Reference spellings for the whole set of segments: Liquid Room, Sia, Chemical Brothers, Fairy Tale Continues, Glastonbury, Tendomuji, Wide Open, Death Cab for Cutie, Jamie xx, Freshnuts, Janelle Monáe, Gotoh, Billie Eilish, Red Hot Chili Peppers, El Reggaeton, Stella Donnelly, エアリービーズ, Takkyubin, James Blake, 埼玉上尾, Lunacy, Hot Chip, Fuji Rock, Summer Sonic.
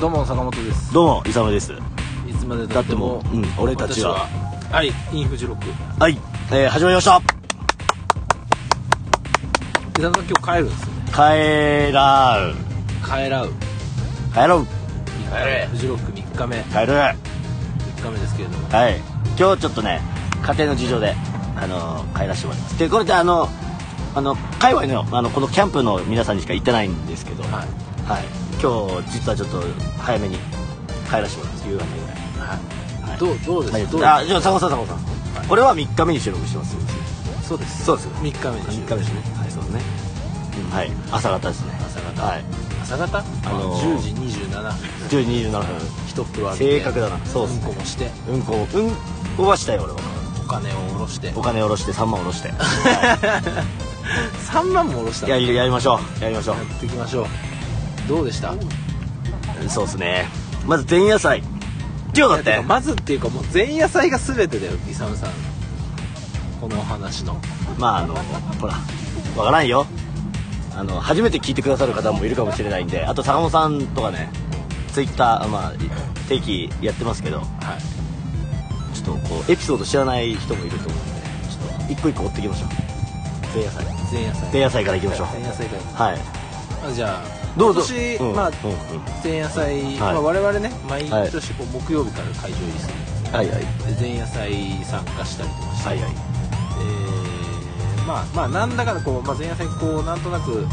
どうも坂本です。どうもイサムです。いつまでたっても俺たちははいインフジロックはい、始まりました。イサムさん今日帰るんですよね。帰らうフジロック3日目、3日目ですけれども、はい、今日ちょっとね家庭の事情で、帰らせてもらいます。でこれで界隈 のこのキャンプの皆さんにしか行ってないんですけど、はいはい、今日実はちょっと早めに帰らせてもらいます。夕方ぐらい、はいはい、どうですか。じゃあ坂本さん、はい、これは3日目に収録してます。そうです3日目に収録してます。はいそうですね、うん、はい朝方ですね。朝方10時27分一袋あげて正確だな。そうですね、うんこもしてうんこはしたよ俺は。お金を下ろして3万下ろして、はい、3万も下ろした。やりましょうやっていきましょう。どうでした。そうですね、まず前夜祭今日だってまずっていうかもう前夜祭が全てだよイサムさん。このお話のまあほらわからんよ、初めて聞いてくださる方もいるかもしれないんで、あと坂本さんとかねツイッター、まあ、定期やってますけど、はい、ちょっとこうエピソード知らない人もいると思うんでちょっと一個一個追っていきましょう。前夜祭からいきましょう。前夜祭からじゃあどうぞ。今年、前夜祭、はい、我々ね毎年こう木曜日から会場入りするんですけど、はいはい、前夜祭参加したりとかして、はいはい、なんだかこう、前夜祭こうなんとなく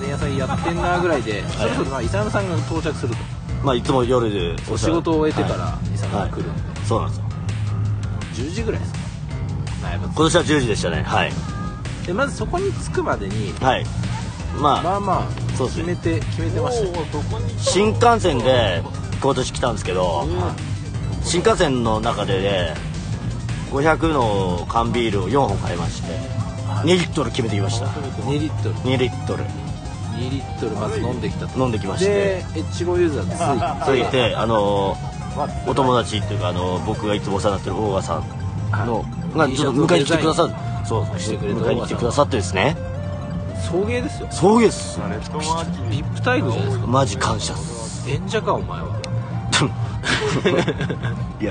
前夜祭やってんなぐらいで、それぞれイサムさんが到着すると、いつも夜でお仕事を終えてからイサムが来るんで、はいはい、そうなんですよ。10時ぐらいですか。今年は10時でしたね。はいでまずそこに着くまでに、はいそうですね、決めてました、ね、新幹線で今年来たんですけど、新幹線の中で、ね、500の缶ビールを4本買いまして2リットル決めてきました。2リットルまず飲んできましてでエッチゴユーザーついてお友達っていうか僕がいつもお世話になってる大川さんの、はい、ちょっと迎えに来てくださってですね送迎です。ビップ待遇じゃないですか。マジ感謝っす。演者かお前は。い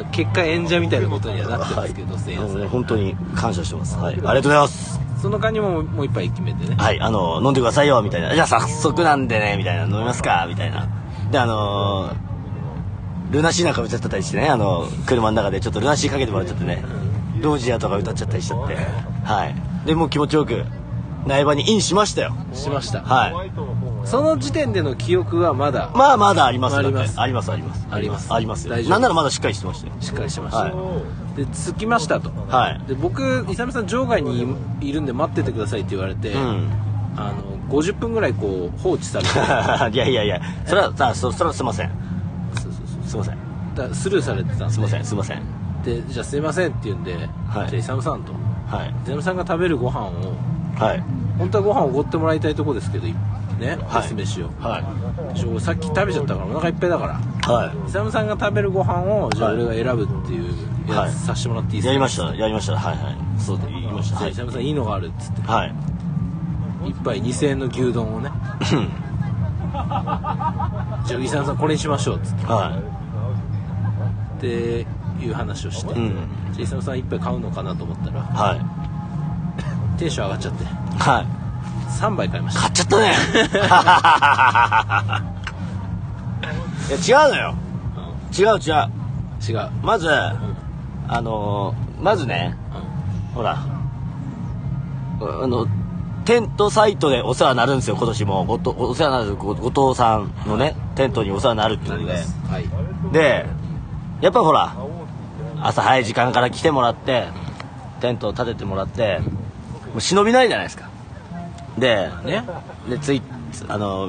や結果演者みたいなことにはなってますけど、はい、本当に感謝してます、はい、ありがとうございます。その間にもう一杯決めてね、はい、飲んでくださいよみたいな。じゃあ早速なんでねみたいな、飲みますかみたいなでルナシーなんか歌っちゃったりしてね、車の中でちょっとルナシーかけてもらっちゃってね、ロジアとか歌っちゃったりしちゃって、はい、でもう気持ちよく苗場にインしましたよ。しました、はい、その時点での記憶はまだあります。なんならまだしっかりしてましたよ。しっかりしてました、はい、で着きましたと、はい、で僕イサムさん場外にいるんで待っててくださいって言われて、50分ぐらいこう放置されていやそれはすいませんすいませんだスルーされてたんです、ね、すいませんでじゃあすいませんって言うんで、はい、じゃあイサムさんと、はい、イサムさんが食べるご飯を、はい、本当はご飯をおごってもらいたいとこですけどね、はい、飯を、はい、さっき食べちゃったからお腹いっぱいだから、はい、イサムさんが食べるご飯をじゃあ俺が選ぶっていうやつさせてもらっていいですか、はい、やりましたはいはいそうで言いました、はい、イサムさんいいのがあるっつって、はい、1杯2000円の牛丼をねじゃあイサムさんこれにしましょうっつって、はい、でいう話をして、イサムさん一杯買うのかなと思ったら、はい、テンション上がっちゃって、はい、3杯買いました。買っちゃったねいや違うのよ、違うまず、まずね、ほらテントサイトでお世話になるんですよ。今年もお世話になる後藤さんのねテントにお世話になるっていうので、はい、でやっぱほら朝早い時間から来てもらってテントを立ててもらってもう忍びないじゃないですか。で、ね、で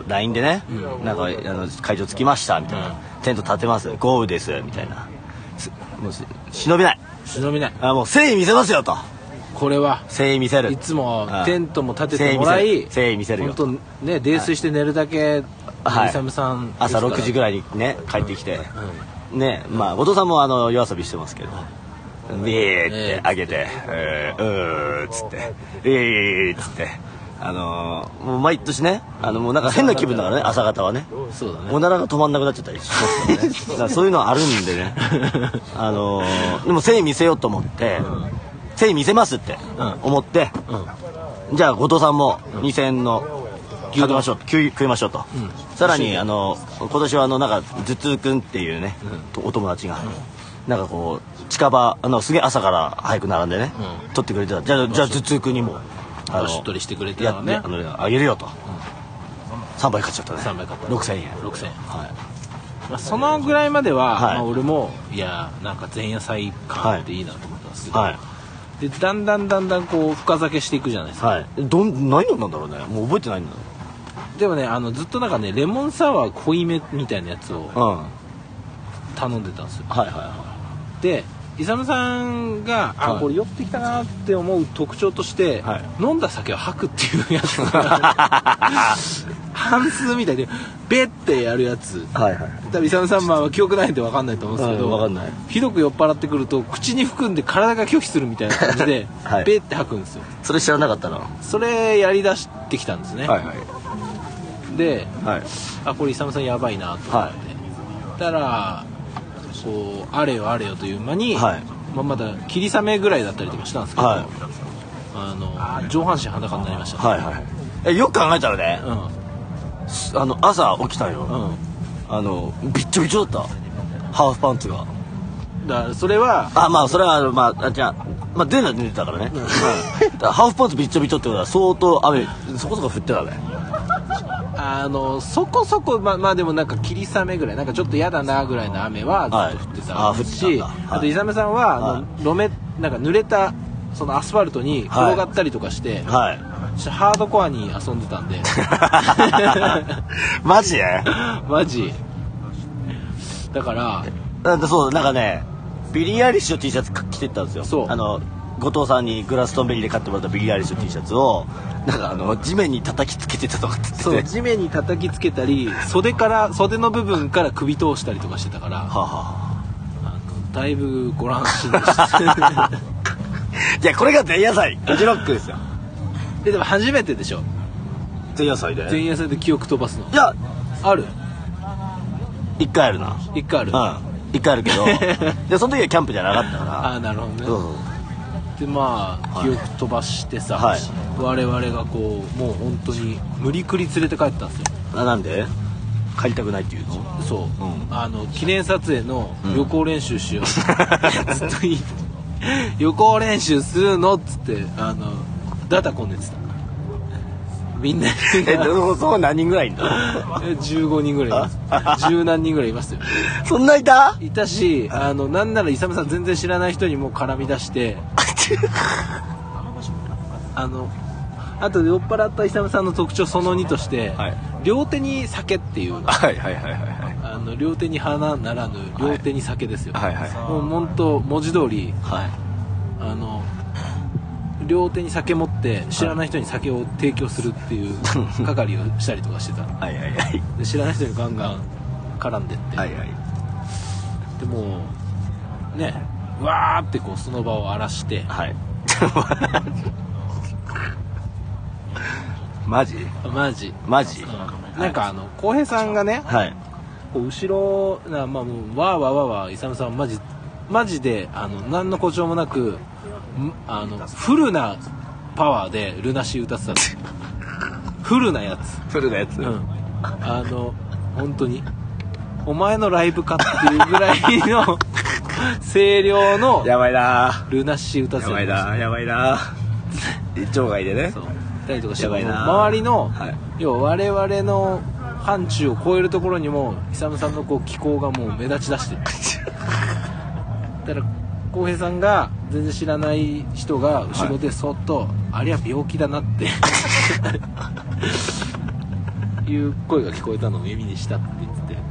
LINE でね、なんか会場着きましたみたいな、テント立てます豪雨ですみたいな、もう忍びないもう誠意見せますよと。これは誠意見せる。いつもテントも立ててもらい誠意見せるよ本当ね。泥酔して寝るだけ、はい、イサムさん朝6時ぐらいにね帰ってきて、ね後藤さんも夜遊びしてますけど、ビーってあげて、うーっつって、もう毎年ね、もうなんか変な気分だからね、朝方はね。そうだね。おならが止まんなくなっちゃったりしますからね。そういうのあるんでね。でも誠意見せようと思って、誠意見せますって思って、じゃあ後藤さんも2000円の食いましょうと、さらに今年はなんか頭痛くんっていうね、お友達がなんかこう近場すげえ朝から早く並んでね、取ってくれてた。じゃあ頭痛くんにもしっとりしてくれてたね、あげるよと。3杯買っちゃったね。6000円。はい。そのぐらいまでは俺もいやなんか前夜祭感っていいなと思ったんですけど、でだんだんこう深酒していくじゃないですか。何飲んだんだろうね、もう覚えてないんだろう。でもね、ずっとなんかね、レモンサワー濃いめみたいなやつを頼んでたんですよ。はいはいはい。で、イサムさんが、あ、これ酔ってきたなって思う特徴として、飲んだ酒を吐くっていうやつが、半数みたいで、ベッてやるやつ。はいはい。多分イサムさんは記憶ないんで分かんないと思うんですけど、分かんない。ひどく酔っ払ってくると、口に含んで体が拒否するみたいな感じで、ベッて吐くんですよ。それ知らなかったな。それやりだしてきたんですね。はいはい。で、あ、これイサムさんやばいなと思って、たらこうあれよあれよという間に、まだ霧雨ぐらいだったりとかしたんですけど、上半身裸になりましたね。よく考えたらね、朝起きたよ、びっちょびちょだったハーフパンツが。だからそれはそれはじゃあ出てたからね。ハーフパンツびっちょびちょってことは相当雨そこそこ降ってたね。そこそこでもなんか霧雨ぐらい、なんかちょっと嫌だなぐらいの雨はずっと降ってたし、あとイサムさんはなんか濡れたそのアスファルトに転がったりとかして、ハードコアに遊んでたんで。マジ？マジ。だからそう、なんかね、ビリー・アイリッシュの T シャツ着てったんですよ。そう。後藤さんにグラストンベリーで買ってもらったビリー・アイリッシュの T シャツをなんか地面に叩きつけてたとかって言って、そう、地面に叩きつけたり、袖の部分から首通したりとかしてたから、だいぶご乱心でした。いや、これが前夜祭フジロックですよ。でも初めてでしょ、前夜祭で記憶飛ばすの。いや、ある1回あるけど、でその時はキャンプじゃなかったから。あ、なるほどね。そうで、記憶飛ばしてさ、我々がこうもう本当に無理くり連れて帰ったんですよ。なんで帰りたくないっていうの？そう、記念撮影の予行練習しようっつって、予行練習するのっつって、ダダこねてたみんな。そう、何人ぐらいいんだ？15人ぐらいいます。10何人ぐらいいますよ。そんないた？いたし、なんならイサムさん全然知らない人にも絡み出してあと酔っ払ったイサムさんの特徴その2として、両手に酒っていうの。両手に花ならぬ両手に酒ですよ。もう本当文字通り、両手に酒持って知らない人に酒を提供するっていう係をしたりとかしてた。で、知らない人にガンガン絡んでって、でもうね、わーってこうその場を荒らして、マジなんか浩平さんがね、こう後ろな、もうわーイサムさんマジで何の誇張もなくフルなパワーでルナシー歌ってたんですよ。フルなやつ、本当にお前のライブかっていうぐらいの声量のやばいなルナシー歌ってたんですよ。やばいな場外でね、そうたりとかして、周りの、要は我々の範疇を超えるところにもイサムさんのこう気候がもう目立ちだしてだから浩平さんが全然知らない人が後ろでそっと、あれは病気だなっていう声が聞こえたのを耳にしたって言ってて、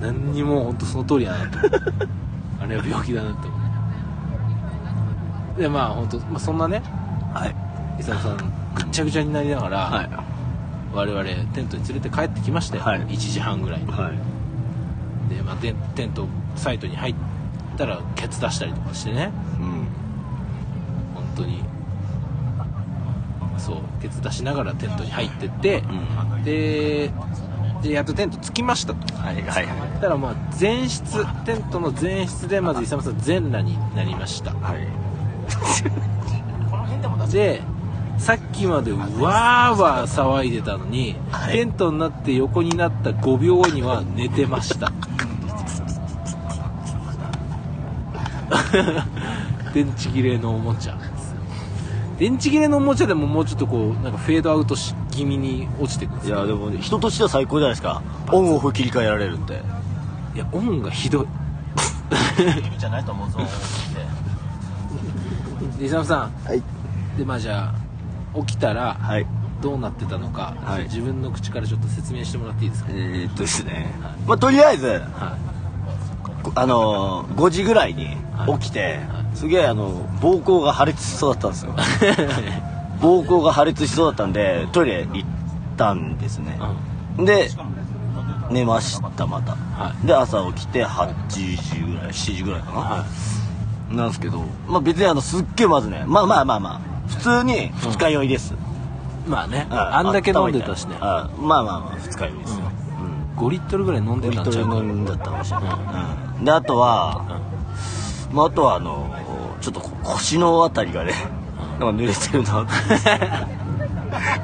何にも本当その通りやなとあれは病気だなって思う。で本当、そんなね、伊沢さんぐっちゃぐちゃになりながら、我々テントに連れて帰ってきまして、1時半ぐらいに、で、テントサイトに入ってたらケツ出したりとかしてね、本当にそうケツ出しながらテントに入ってって、うん、でやっとテント着きましたと、はいはいはい、だからまあ前室テントの前室でまず伊沢さん全裸になりました、はい、でさっきまでわーわー騒いでたのに、はい、テントになって横になった5秒後には寝てました電池切れのおもちゃ、電池切れのおもちゃでももうちょっとこうなんかフェードアウトし気味に落ちてくる。いやでも人としては最高じゃないですか。オンオフ切り替えられるんで。いやオンがひどい。意味じゃないと思うぞ。リサムさん。はい。でまあじゃあ起きたらどうなってたのか、はい、自分の口からちょっと説明してもらっていいですか。ですね。はい、まあとりあえず、はい、5時ぐらいに起きて。はいはい、すげえ膀胱が破裂しそうだったんですよ膀胱が破裂しそうだったんでトイレ行ったんですね、うん、で寝ましたまた、はい、で朝起きて8時ぐらい7時ぐらいかな、はい、なんですけど、まあ、別にすっげえまずねまあ普通に二日酔いです、うん、まあね、うん、あんだけ飲んでたしね、うん、まあ二日酔いですよ、うん、5リットルぐらい飲んでたんちゃうか5リットル飲んだったかもしれない、うん、であとは、うん、まあ、あとはちょっと腰のあたりがねなんか濡れてるな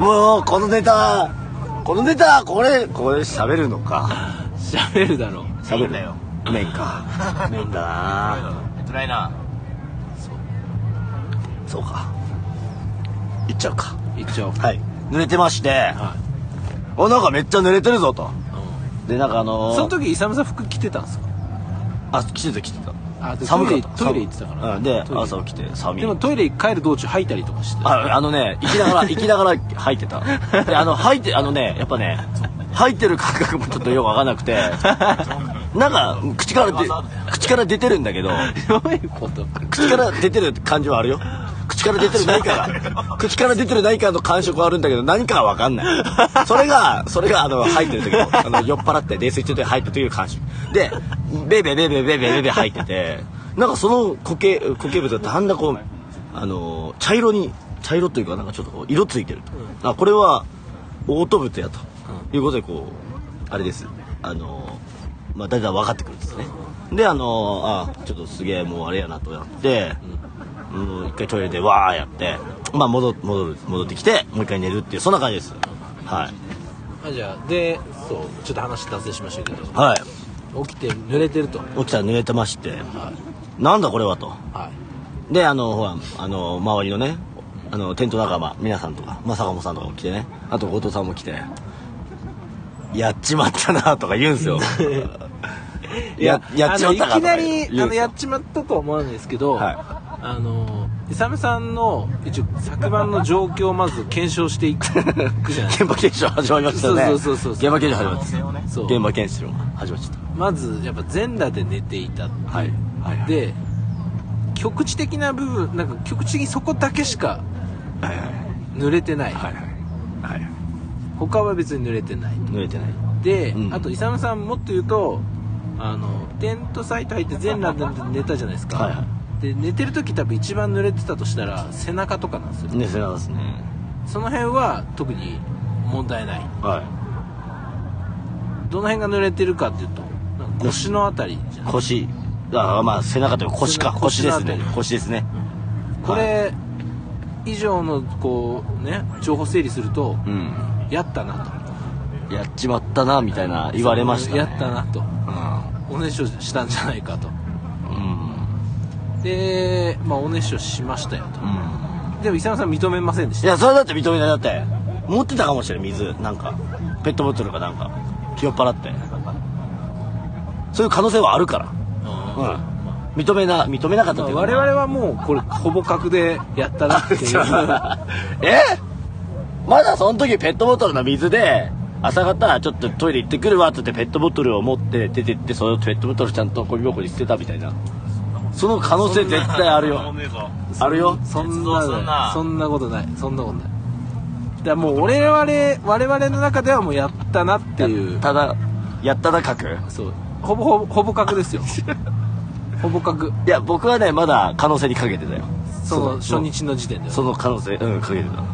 もうこのネタこれ喋るのか喋るだろう喋るだよ麺か麺だな辛いなそうかいっちゃおうはい濡れてまして、はい、おなんかめっちゃ濡れてるぞと、うん、でなんかその時イサムさん服着てたんですか。あ着てたトイレ行ってたから、うん、で朝起きて寒い。でもトイレ帰る道中吐いたりとかして、行きながら吐いてたで吐いてやっぱね吐いてる感覚もちょっとよく分かんなくてなんか口から出てるんだけどどういうこと。口から出てる感じはあるよ。口から出てる何かの感触はあるんだけど何かは分かんないそれが入ってる時の酔っ払って泥酔中で入った時の感触でベベ入っててなんかその固形物がだんだんこう茶色というかなんかちょっとこう色ついてると、あこれはオートブテやということでこうあれですまあだんだん分かってくるんですね。でちょっとすげえもうあれやなとやって、うん、一回トイレでわーやって、まあ、戻ってきてもう一回寝るっていうそんな感じです。はい、じゃあでそうちょっと話達成しましたけど、はい、起きて濡れてると。起きたら濡れてまして、はい、なんだこれはと、はい、でほら周りのねテント仲間皆さんとか、まあ、坂本さんとかも来てね、あと後藤さんも来てやっちまったなとか言うんですよやっちまったかとか言うんですよ。いきなりやっちまったとは思わないですけど、はい、イサムさんの一応昨晩の状況をまず検証していくじゃない現場検証始まりましたね。そう現場検証始まりましたね。そう現場検証始まっちゃった。まずやっぱ全裸で寝ていたっていう、はいはいはい、で局地的な部分なんか局地的にそこだけしか濡れてない、はいはいはいはい、他は別に濡れてないで、うん、あとイサムさんもっと言うとテントサイト入って全裸で寝たじゃないですか、はいはい、で寝てる時多分一番濡れてたとしたら背中とかなんですよね。背中ですね。その辺は特に問題ない。はい。どの辺が濡れてるかっていうと腰のあたりじゃない。腰。ああまあ背中というか腰か。腰ですね。腰ですね。うん、これ、はい、以上のこうね情報整理すると、うん、やったなと。やっちまったなみたいな言われましたね。やったなと。うん、おねしょしたんじゃないかと。でまあおねしょしましたよと、うん、でも伊沢さん認めませんでした。いやそれだって認めない。だって持ってたかもしれない水なんかペットボトルかなんか気を払ってそういう可能性はあるから、うんうん、認めなかったというか、まあ、我々はもうこれほぼ格でやったなっていうまだその時ペットボトルの水で朝方ちょっとトイレ行ってくるわって言ってペットボトルを持って出てってそのペットボトルちゃんとゴミ箱に捨てたみたいなその可能性絶対あるよ。あるよ。そんなことない。だからもう我々の中ではもうやったなっていう。やったな格。そう。ほぼ格ですよ。ほぼ格。いや僕はねまだ可能性にかけてたよ。その初日の時点では。その可能性かけてた。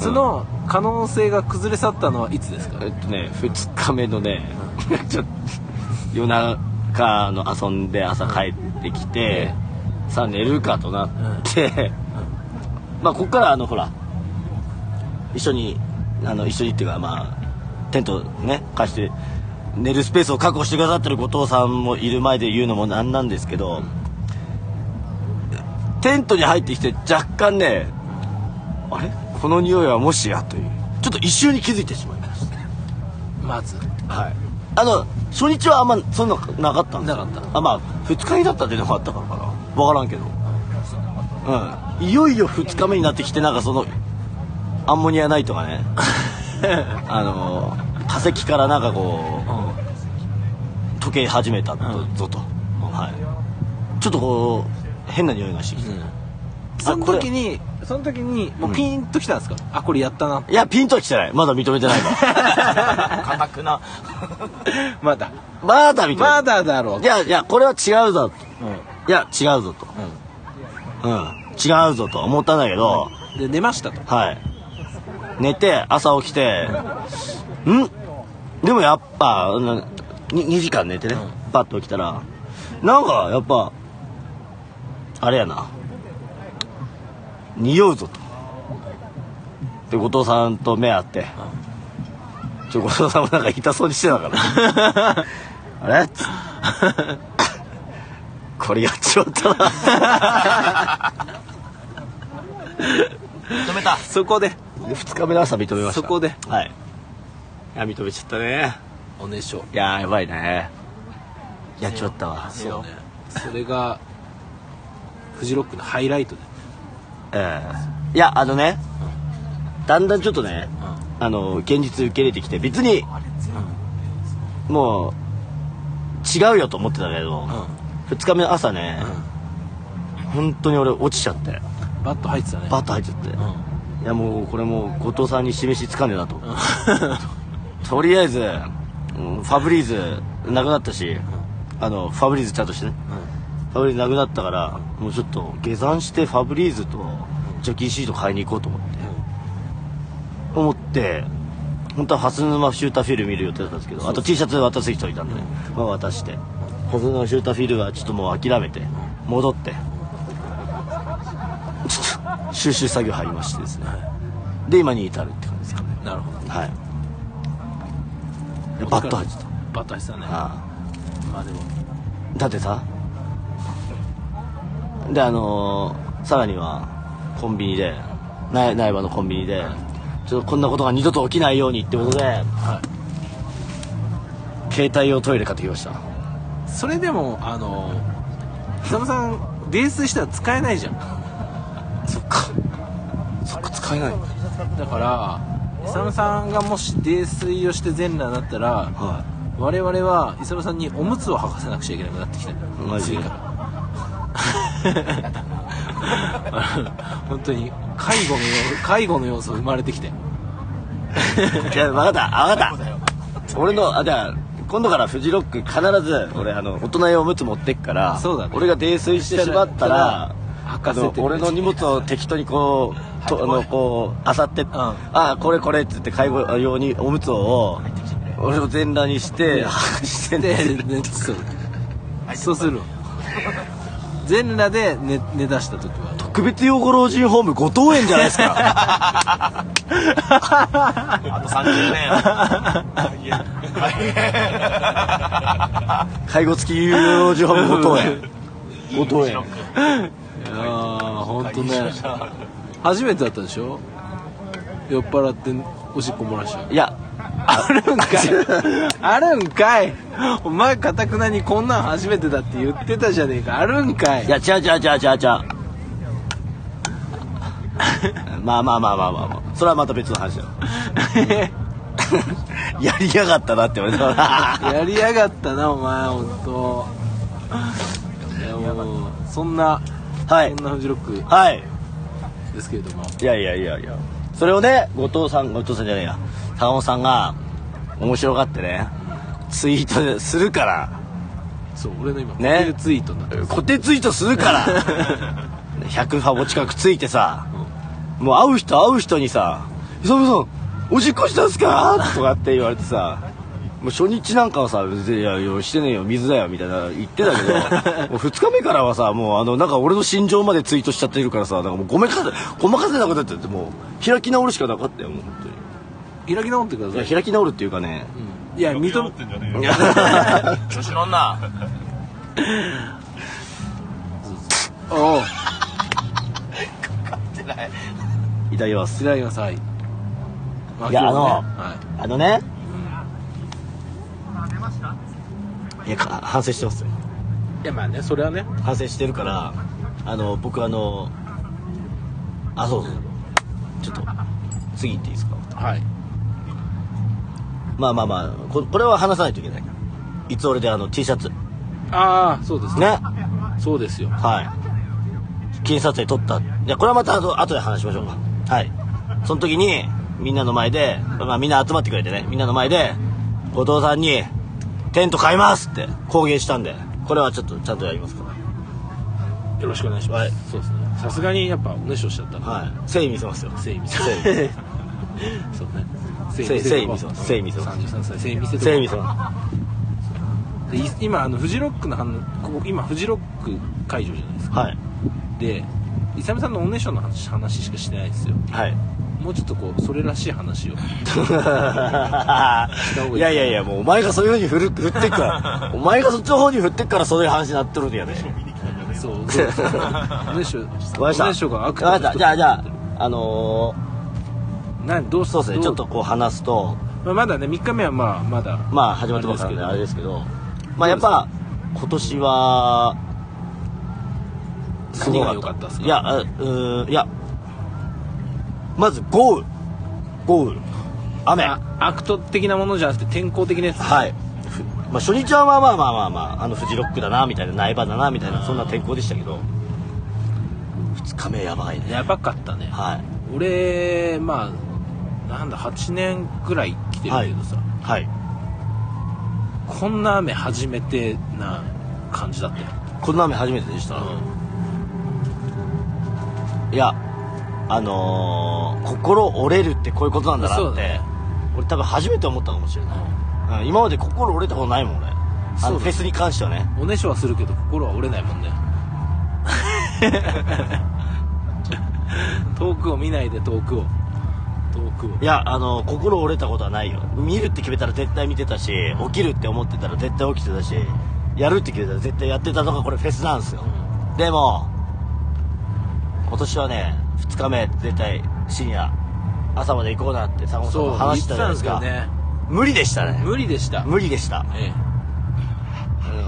その可能性が崩れ去ったのはいつですか？2日目のね、ちょっと夜中の遊んで朝帰ってきて、さあ寝るかとなって、まあこっからほら一緒にっていうか、まあテントね貸して寝るスペースを確保してくださってる後藤さんもいる前で言うのもなんなんですけど、テントに入ってきて若干ね、あれこの匂いはもしやというちょっと一瞬に気づいてしまいました。まずはい初日はあんまそんななかったんですよ。まあ2日目だったっていうのもあったからかな、分からんけど、いよいよ2日目になってきて、なんかそのアンモニアナイトがね化石からなんかこう溶け始めたぞと、ちょっとこう変な匂いがしてきて、その時にもうピンときたんですか？あ、これやったな。いやピンとはきてない、まだ認めてないわ。かたくなまだ認めてない、まだだろう。いやこれは違うぞ、いや違うぞと、違うぞと思ったんだけど、で寝ましたと。寝て朝起きて、でもやっぱ2時間寝てね、パッと起きたらなんかやっぱあれやな、匂うぞと。で後藤さんと目合って、後藤さんもなんか痛そうにしてたからあれこれやっちまったな認めた。そこで2日目の朝認めました。そこでいや認めちゃったね。おねしょ、いややばいね、やっちまったわ。そうね、それがフジロックのハイライトで、いやね、だんだんちょっとね、現実受け入れてきて、別にもう違うよと思ってたけど、2日目の朝ね、本当に俺落ちちゃって、バッと入ってたね、バッと入っちゃって、いやもうこれもう後藤さんに示しつかねえなととりあえずファブリーズなくなったし、ファブリーズちゃんとしてね、ファブリーズなくなったから、もうちょっと下山してファブリーズとジャッキーシート買いに行こうと思って本当は蓮沼シューターフィール見る予定だったんですけど、あと T シャツ渡す人いたんで、まあ渡して、蓮沼シューターフィールはちょっともう諦めて戻って、ちょっと収集作業入りましてですね、で今に至るって感じですかね。なるほど。バッと入ってた、バッと入ってたね。まあでもだってさ、でさらにはコンビニで苗場のコンビニで、ちょっとこんなことが二度と起きないようにってことで、携帯用トイレ買ってきました。それでも久間さん泥酔したら使えないじゃん。そっか使えないだから、勇さんがもし泥酔をして全裸になったら、我々は勇さんにおむつを履かせなくちゃいけなくなってきてる。マジで本当に介護の要素生まれてきていや分かった俺のじゃあ今度からフジロック必ず俺大人用おむつ持ってっから、俺が泥酔してしまったら俺の荷物を適当にこうあさって、あこれって言って介護用におむつを俺を全裸にしてそうする。全裸で寝だした時は特別養護老人ホーム5等園じゃないですかあと30年介護付き有料老人ホーム5等園。本当ね、初めてだったでしょ、酔っ払っておしっこ漏らしちゃう。いやあるんかいお前、かたくなにこんなん初めてだって言ってたじゃねえか。あるんかい。いや違うまあそれはまた別の話だやりやがったなって言われたやりやがったなお前本当。いやもうそんなフジロックですけれども、いやそれをね、後藤さんじゃないや、坂本さんが面白がってね、ツイートするから、そう俺の今ね固定ツイートするから100ハボ近くついてさ、もう会う人にさ、「勇さんおしっこしたんすか？」とかって言われてさ、もう初日なんかはさ「いやしてねえよ水だよ」みたいな言ってたけどもう2日目からはさ、もうなんか俺の心情までツイートしちゃってるからさ、なんかもうごまかせなくなっちゃって、もう開き直るしかなかったよ。もう本当に開き直ってください。いや開き直るっていうかね、いや認めてんじゃねえよ調子乗んなおうかかってない。いただきます。いただきます。はい。いやね、いや反省してますよ。いやまあね、それはね反省してるから、僕あ、そうそう、ちょっと次行っていいですか。はい。まあまあまあこれは話さないといけない。いつ俺でT シャツ。ああそうですね。そうですよ。はい。記念撮影撮った。じゃこれはまた後で話しましょうか。はい。その時にみんなの前で、まあみんな集まってくれてね、みんなの前で後藤さんにテント買いますって公言したんで、これはちょっとちゃんとやりますから。よろしくお願いします。はい。そうですね。さすがにやっぱおねしょしちゃった。はい。誠意見せますよ。誠意見せます。そうね。誠意見せます。誠意見せます。33歳。誠意見せます。今フジロックのここ今フジロック会場じゃないですか、はい、でイサミさんのおねしょの話しかしてないですよ、はい、もうちょっとこうそれらしい話をいやいやいや、もうお前がそういうふうに振ってっからお前がそっちの方に振ってっからそういう話になってるんやね。そうおねしょが悪だった。じゃあどうしてちょっとこう話すと、まだね3日目はまだまあ始まってますけどあれですけど、まあやっぱ今年は何が良かったですか。いやまず豪雨雨、悪党的なものじゃなくて天候的なやつ。はい。まあ初日はまあフジロックだなみたいな、苗場だなみたいな、そんな天候でしたけど、2日目やばいね。やばかったね。はい。俺まあなんだ8年ぐらい来てるけどさ、はい、こんな雨初めてな感じだったよ。こんな雨初めてでした、うん、いや心折れるってこういうことなんだなって、ね、俺多分初めて思ったかもしれない、うん、今まで心折れたことないもん俺、ね、フェスに関してはね。おねしょはするけど心は折れないもんね遠くを見ないで遠くをいや心折れたことはないよ。見るって決めたら絶対見てたし、起きるって思ってたら絶対起きてたし、やるって決めたら絶対やってたのがこれフェスなんですよ、うん、でも今年はね2日目絶対深夜朝まで行こうなって坂本さんと話してたじゃないですか。無理でしたね。無理でした、ええ、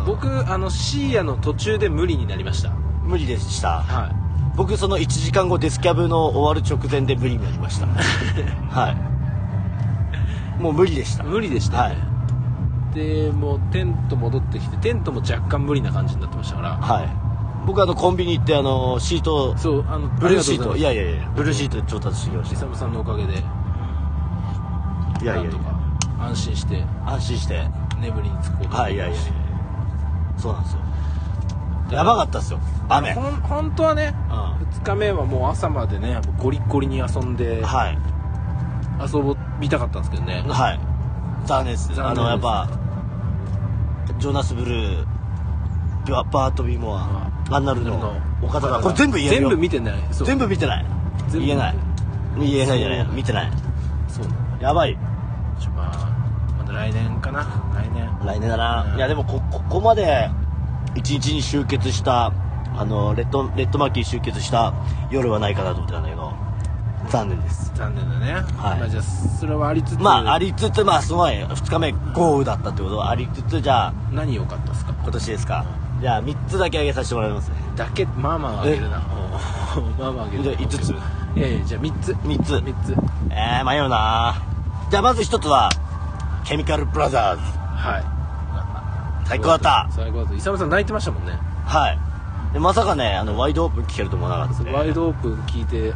僕深夜の途中で無理になりました。無理でした、はい。僕その1時間後デスキャブの終わる直前で無理になりましたはい。もう無理でした、はい。でもうテント戻ってきて、テントも若干無理な感じになってましたから、はい。僕コンビニ行ってシートを、そうブルーシート、いやブルーシート調達してきました。イサムさんのおかげでなんとか安心して眠りにつこうと思いました。はい。いやそうなんですよ。やばかったっすよ雨。本当はね、うん、2日目はもう朝までねゴリゴリに遊んで、はい、遊びたかったんですけどね、はい。残念です。やっぱジョナス・ブルー、バート・ビモア、ランナルのお方がこれ全部言えないよ。全部見てない言えないじゃない。見てない。そうやばい。また来年かな。来年だな、うん、いやでもここまで1日に集結したレッドマーキー集結した夜はないかなと思ってたんだけど、残念です。残念だね、はい。まあじゃあそれはありつつ、まあすごい2日目豪雨だったってことはありつつ、じゃあ何良かったですか今年ですか。じゃあ3つだけ挙げさせてもらいますね。だけまあ挙げるなまあ挙げる。じゃあ5つ。じゃあ3つ迷うな。じゃあまず1つはケミカルブラザーズ。はい。最高だった。イサムさん泣いてましたもんね。はい。でまさかねワイドオープン聞けると思わなかったですね。ワイドオープン聞いてう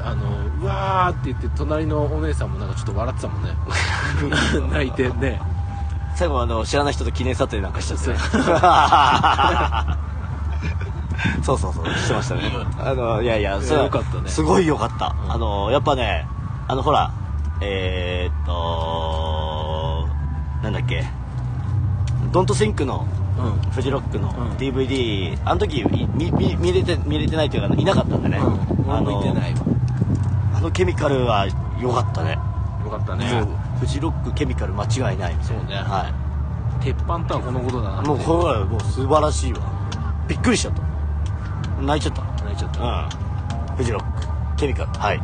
わーって言って隣のお姉さんもなんかちょっと笑ってたもんね泣いてね。最後知らない人と記念撮影なんかしちゃって、ね、そうしてましたね。いやそれ良かったね。すごい良かった。やっぱねほらなんだっけ、ドントシンクの、うん、フジロックの DVD、うん、あの時見れてないというかいなかったんでね、うん、見てないわ。あのケミカルは良かったね。良かったね。フジロックケミカル間違いないみたいな。そうね、はい、鉄板とはこのことだな。もうこれはもう素晴らしいわ。びっくりしちゃった。泣いちゃった、うん、フジロックケミカル、はい。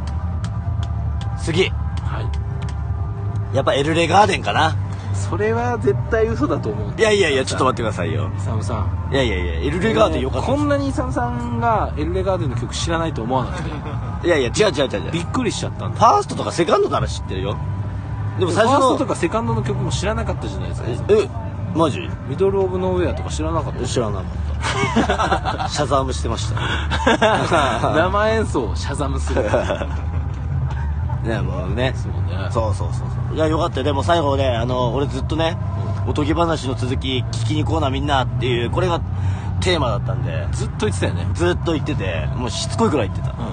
次、はい、やっぱエルレガーデンかな。それは絶対嘘だと思う。いやいやいや、ちょっと待ってくださいよ、イサムさん。いやいやいや、エルレガーデンよかった。こんなにイサムさんがエルレガーデンの曲知らないと思わなくて。いやいや違う、びっくりしちゃったんだ。ファーストとかセカンドなら知ってるよ。でも最初のファーストとかセカンドの曲も知らなかったじゃないですか。え、マジ？ミドルオブノーウェアとか知らなかった。知らなかった。シャザームしてました。生演奏をシャザームする。ね、もうね、そういや、よかったよ。でも最後ね、俺ずっとね、おとぎ話の続き聞きに行こうなみんなっていう、これがテーマだったんで、ずっと言ってたよね。ずっと言ってて、もうしつこいくらい言ってた、うんうん、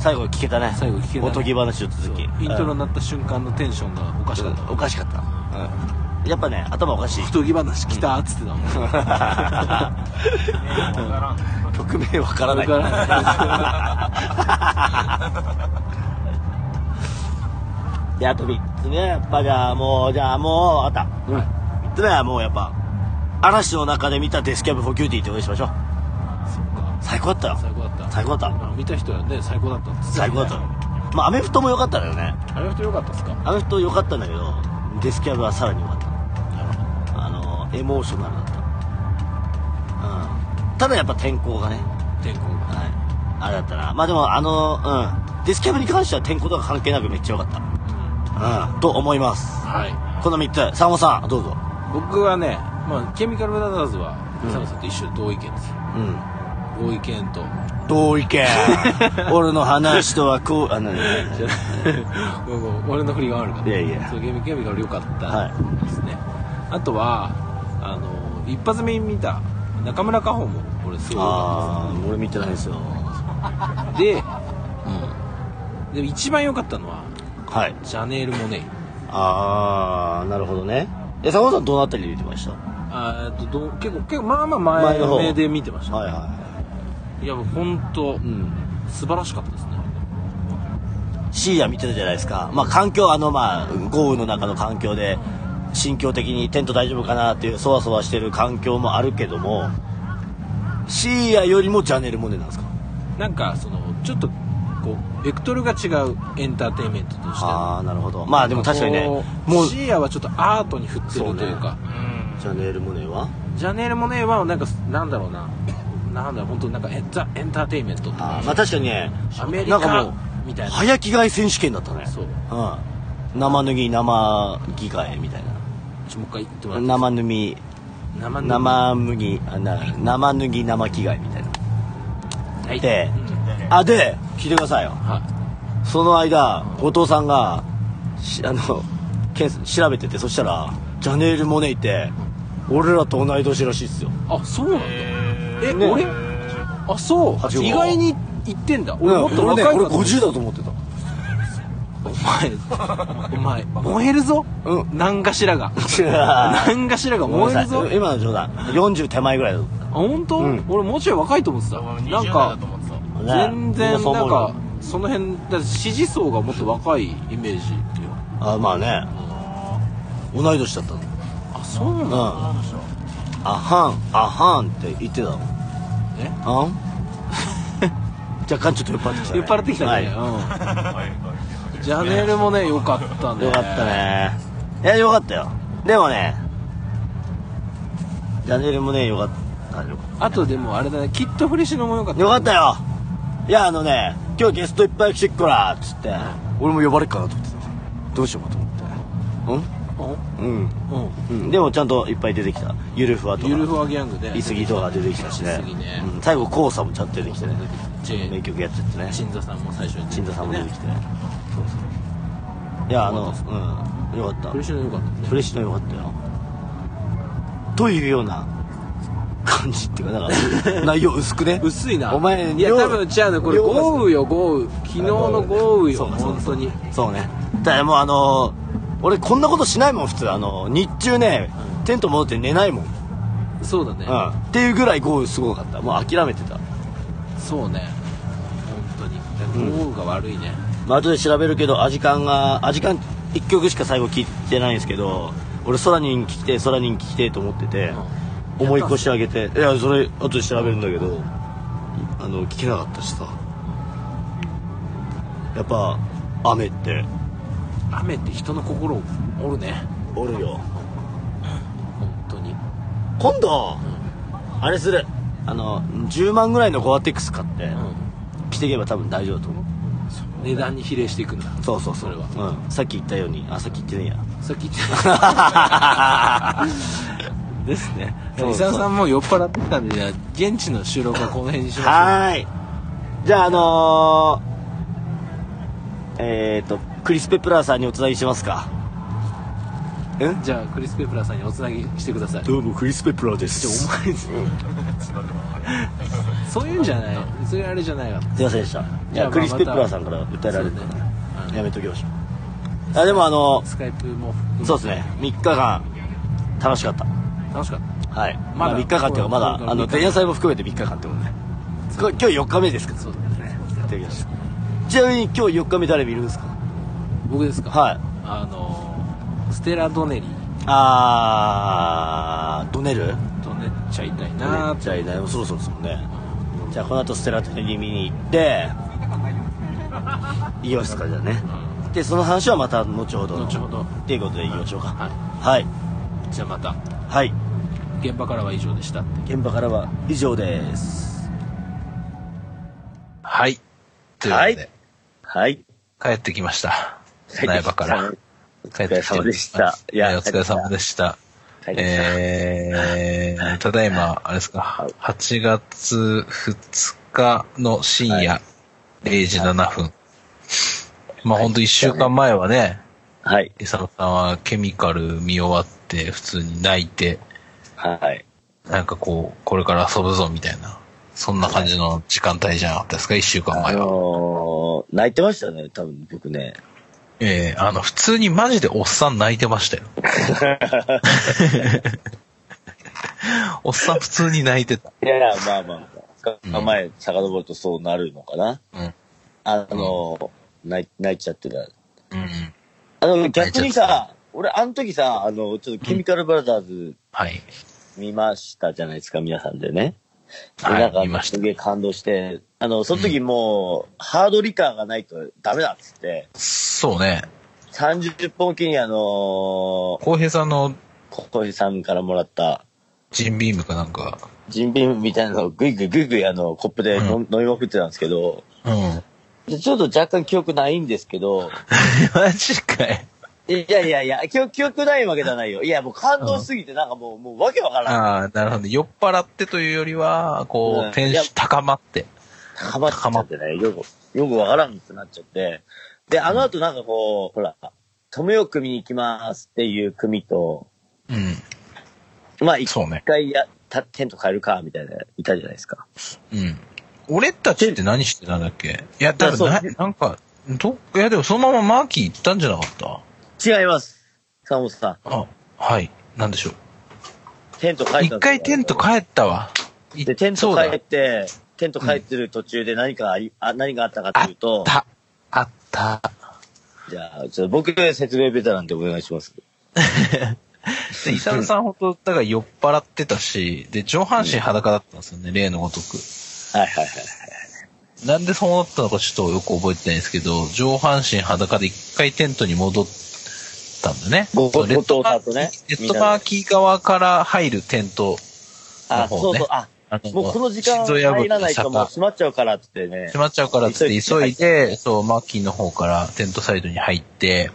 最後聞けたね。おとぎ話の続き、イントロになった瞬間のテンションがおかしかった、おかしかった、うん、やっぱね、頭おかしい。おとぎ話来たっつってたもん。曲名わからない。で、あと3つね、やっぱじゃあもうあった、うん、3つ目はもうやっぱ嵐の中で見たデスキャブ・フォー・キューティーって応援しましょう。そうか、最高だったよ。最高だった。見た人はね、最高だったんです、ね、最高だった。まあアメフトも良かったんだよね。アメフト良かったっすか。アメフト良かったんだけど、デスキャブはさらに良かった。エモーショナルだった、うん、ただやっぱ天候が、はい、あれだったな。まあでもうん、デスキャブに関しては天候とか関係なくめっちゃ良かったと思います、はい、この3つ。サモさんどうぞ。僕はね、まあ、ケミカルブラザーズは、うん、サモさんと一緒同意見ですよ、うん、同意見。俺の話とはこう俺の振りが悪かった。いやいや、そう、ケミカル良かったですね、はい、あとは一発目に見た中村佳穂も俺すごい良かったです、ね、俺見てないですよ。で、うん、でも一番良かったのは、はい、ジャネール・モネイ。ああ、なるほどね。佐藤さんどのあたりで見てました？結構まあ前の目で見てました、ね、はいはい。いやもう本当、うん、素晴らしかったですね。シーア見てたじゃないですか。まあ環境豪雨の中の環境で心境的にテント大丈夫かなっていうそわそわしてる環境もあるけども、シーアよりもジャネール・モネイなんですか？なんかそのちょっとベクトルが違うエンターテインメントとして。ああ、なるほど。まあでも確かにね、もうシーアはちょっとアートに振ってるというか、う、ね、ジャネール・モネイはなんだろうな本当なんかザ・エンターテインメントって。あ、まあ確かにね、アメリカみたいな早着替え選手権だったね。そう、うん、生着替えみたいな。ちょ、もう一回言ってもらって。生脱ぎ生着替えみたいな。はい、で、あ、で聞いてくださいよ、はい、その間後藤さんが調べてて、そしたらジャネール・モネイって俺らと同い年らしいっすよ。あ、そうなんだ。え、ね、俺、あ、そう、意外に言ってんだ。俺もっと若いから、俺50だと思ってた。お前燃えるぞ、うん、何かしらが燃えるぞ。今の冗談、40手前ぐらいだと思った。あ、本当、うん、俺もうちょい若いと思ってた。なんか全然なんかその辺だ、支持層がもっと若いイメージっていう。あ、まあね、同い年だったの。あ、そうなんだ、うん、あはんって言ってたの。え、あん若干ちょっと酔っ払ってきたね、はい、ジャネルもね、よかったね。いや、よかったよ。でもね、ジャネルもね、よかった。あとでもあれだね、きっとフレシノもよかったよ。いや、今日ゲストいっぱい来てっからっつって、俺も呼ばれっかなと思ってた。どうしようかと思って。うん。でもちゃんといっぱい出てきた。ゆるふわギャングで。イスギとか出てきたしね。うん、最後コウさんもちゃんと出てきてね。名曲やっちゃってね。鎮座さんも最初に。鎮座さんも出てきてね。そう。いや、うん、よかった。フレシノよかったよ。というような。感じっていうか、内容薄くね。薄いな。お前、いや多分違うね、これ豪雨よ、昨日の豪雨よ、本当に。そうね。対もう俺こんなことしないもん普通日中ね、うん、テント戻って寝ないもん。そうだね、うん、っていうぐらい豪雨すごかった。もう諦めてた。そうね、本当に豪雨が悪いね、うん、まあ後で調べるけどアジカン1曲しか最後聴いてないんですけど、俺空に聴きてと思ってて、うん、思い越し上げて、いやそれ後で調べるんだけど、うん、聴けなかったしさ、やっぱ雨って人の心おるね。おるよ本当に。今度、うん、あれする10万ぐらいのゴアテックス買って、うん、着ていけば多分大丈夫と思う。値段に比例していくんだ。そうそうそう、それは、うん、さっき言ったように、あ、さっき言ってねえや、さっき言ってねえですね。伊沢さんも酔っ払ってたんで、じゃあ現地の収録はこの辺にしましょう。はい、じゃあクリス・ペプラーさんにおつなぎしますか。じゃあクリス・ペプラーさんにおつなぎしてください。どうもクリス・ペプラーです。お前ですよそういうんじゃない、それあれじゃないわ。すいませんでした。じゃあクリス・ペプラーさんから訴えられるから、ね、やめときましょう。あ、でもスカイプもそうですね、3日間楽しかった。はい、まだ3日間っていうか、まだ前夜祭も含めて3日間ってことね。今日4日目ですけど。そうですね、やってみました。ちなみに今日4日目誰見るんですか？僕ですか？はい、ステラ・ドネリー。ドネっちゃいない。もうそろそろですもんね。じゃあこの後ステラ・ドネリー見に行っていきますか。じゃあね、でその話はまた後ほどっていうことでいきましょうか。はい、はい、じゃあまた。はい、現場からは以上です。はい、ということで、はい、帰ってきました。苗場から帰ってきました。お疲れ様でした。ただいまあれですか、8月2日の深夜0時7分。まあ本当1週間前はね、はい、伊沢さんはケミカル見終わって普通に泣いて、はい、なんかこうこれから遊ぶぞみたいな。そんな感じの時間帯じゃなかったですか、一週間前は。泣いてましたね、多分僕ね。普通にマジでおっさん泣いてましたよ。おっさん普通に泣いてた。いやいや、まあ、前遡るとそうなるのかな。うん。泣いちゃってた。うん。逆にさ、俺あの時さ、ちょっとケミカルブラザーズ、はい。見ましたじゃないですか、皆さんでね。なんかすげえ感動して、その時もう、ハードリカーがないとダメだっつって。そうね。30本おきに浩平さんからもらった。ジンビームかなんか。ジンビームみたいなのをグイグイコップで飲みまくってたんですけど。うん。ちょっと若干記憶ないんですけど。マジかい。いや、記憶ないわけじゃないよ。いや、もう感動すぎて、なんかもうわけわからん。ああ、なるほど。酔っ払ってというよりは、こう、テンション高まってね、よくわからんってなっちゃって。で、あの後なんかこう、ほら、富岡組に行きますっていう組と、うん。まあ、一回テント変えるか、みたいな、いたじゃないですか。うん。俺たちって何してたんだっけ？いや、だからでもそのままマーキー行ったんじゃなかった？違います。坂本さん。あ、はい。なんでしょう。一回テント帰ったわ。で、テント帰ってる途中で何があったかというと。あった。じゃあ、ちょっと僕が説明ベタなんでお願いします。で、伊沢さんほど、だから酔っ払ってたし、で、上半身裸だったんですよね、例のごとく。はい。なんでそうなったのかちょっとよく覚えてないんですけど、上半身裸で一回テントに戻って、ね、レッドマーキー側から入るテントの方ね。もうこの時間入らないともう閉まっちゃうからって急いで、そう、マーキーの方からテントサイドに入って、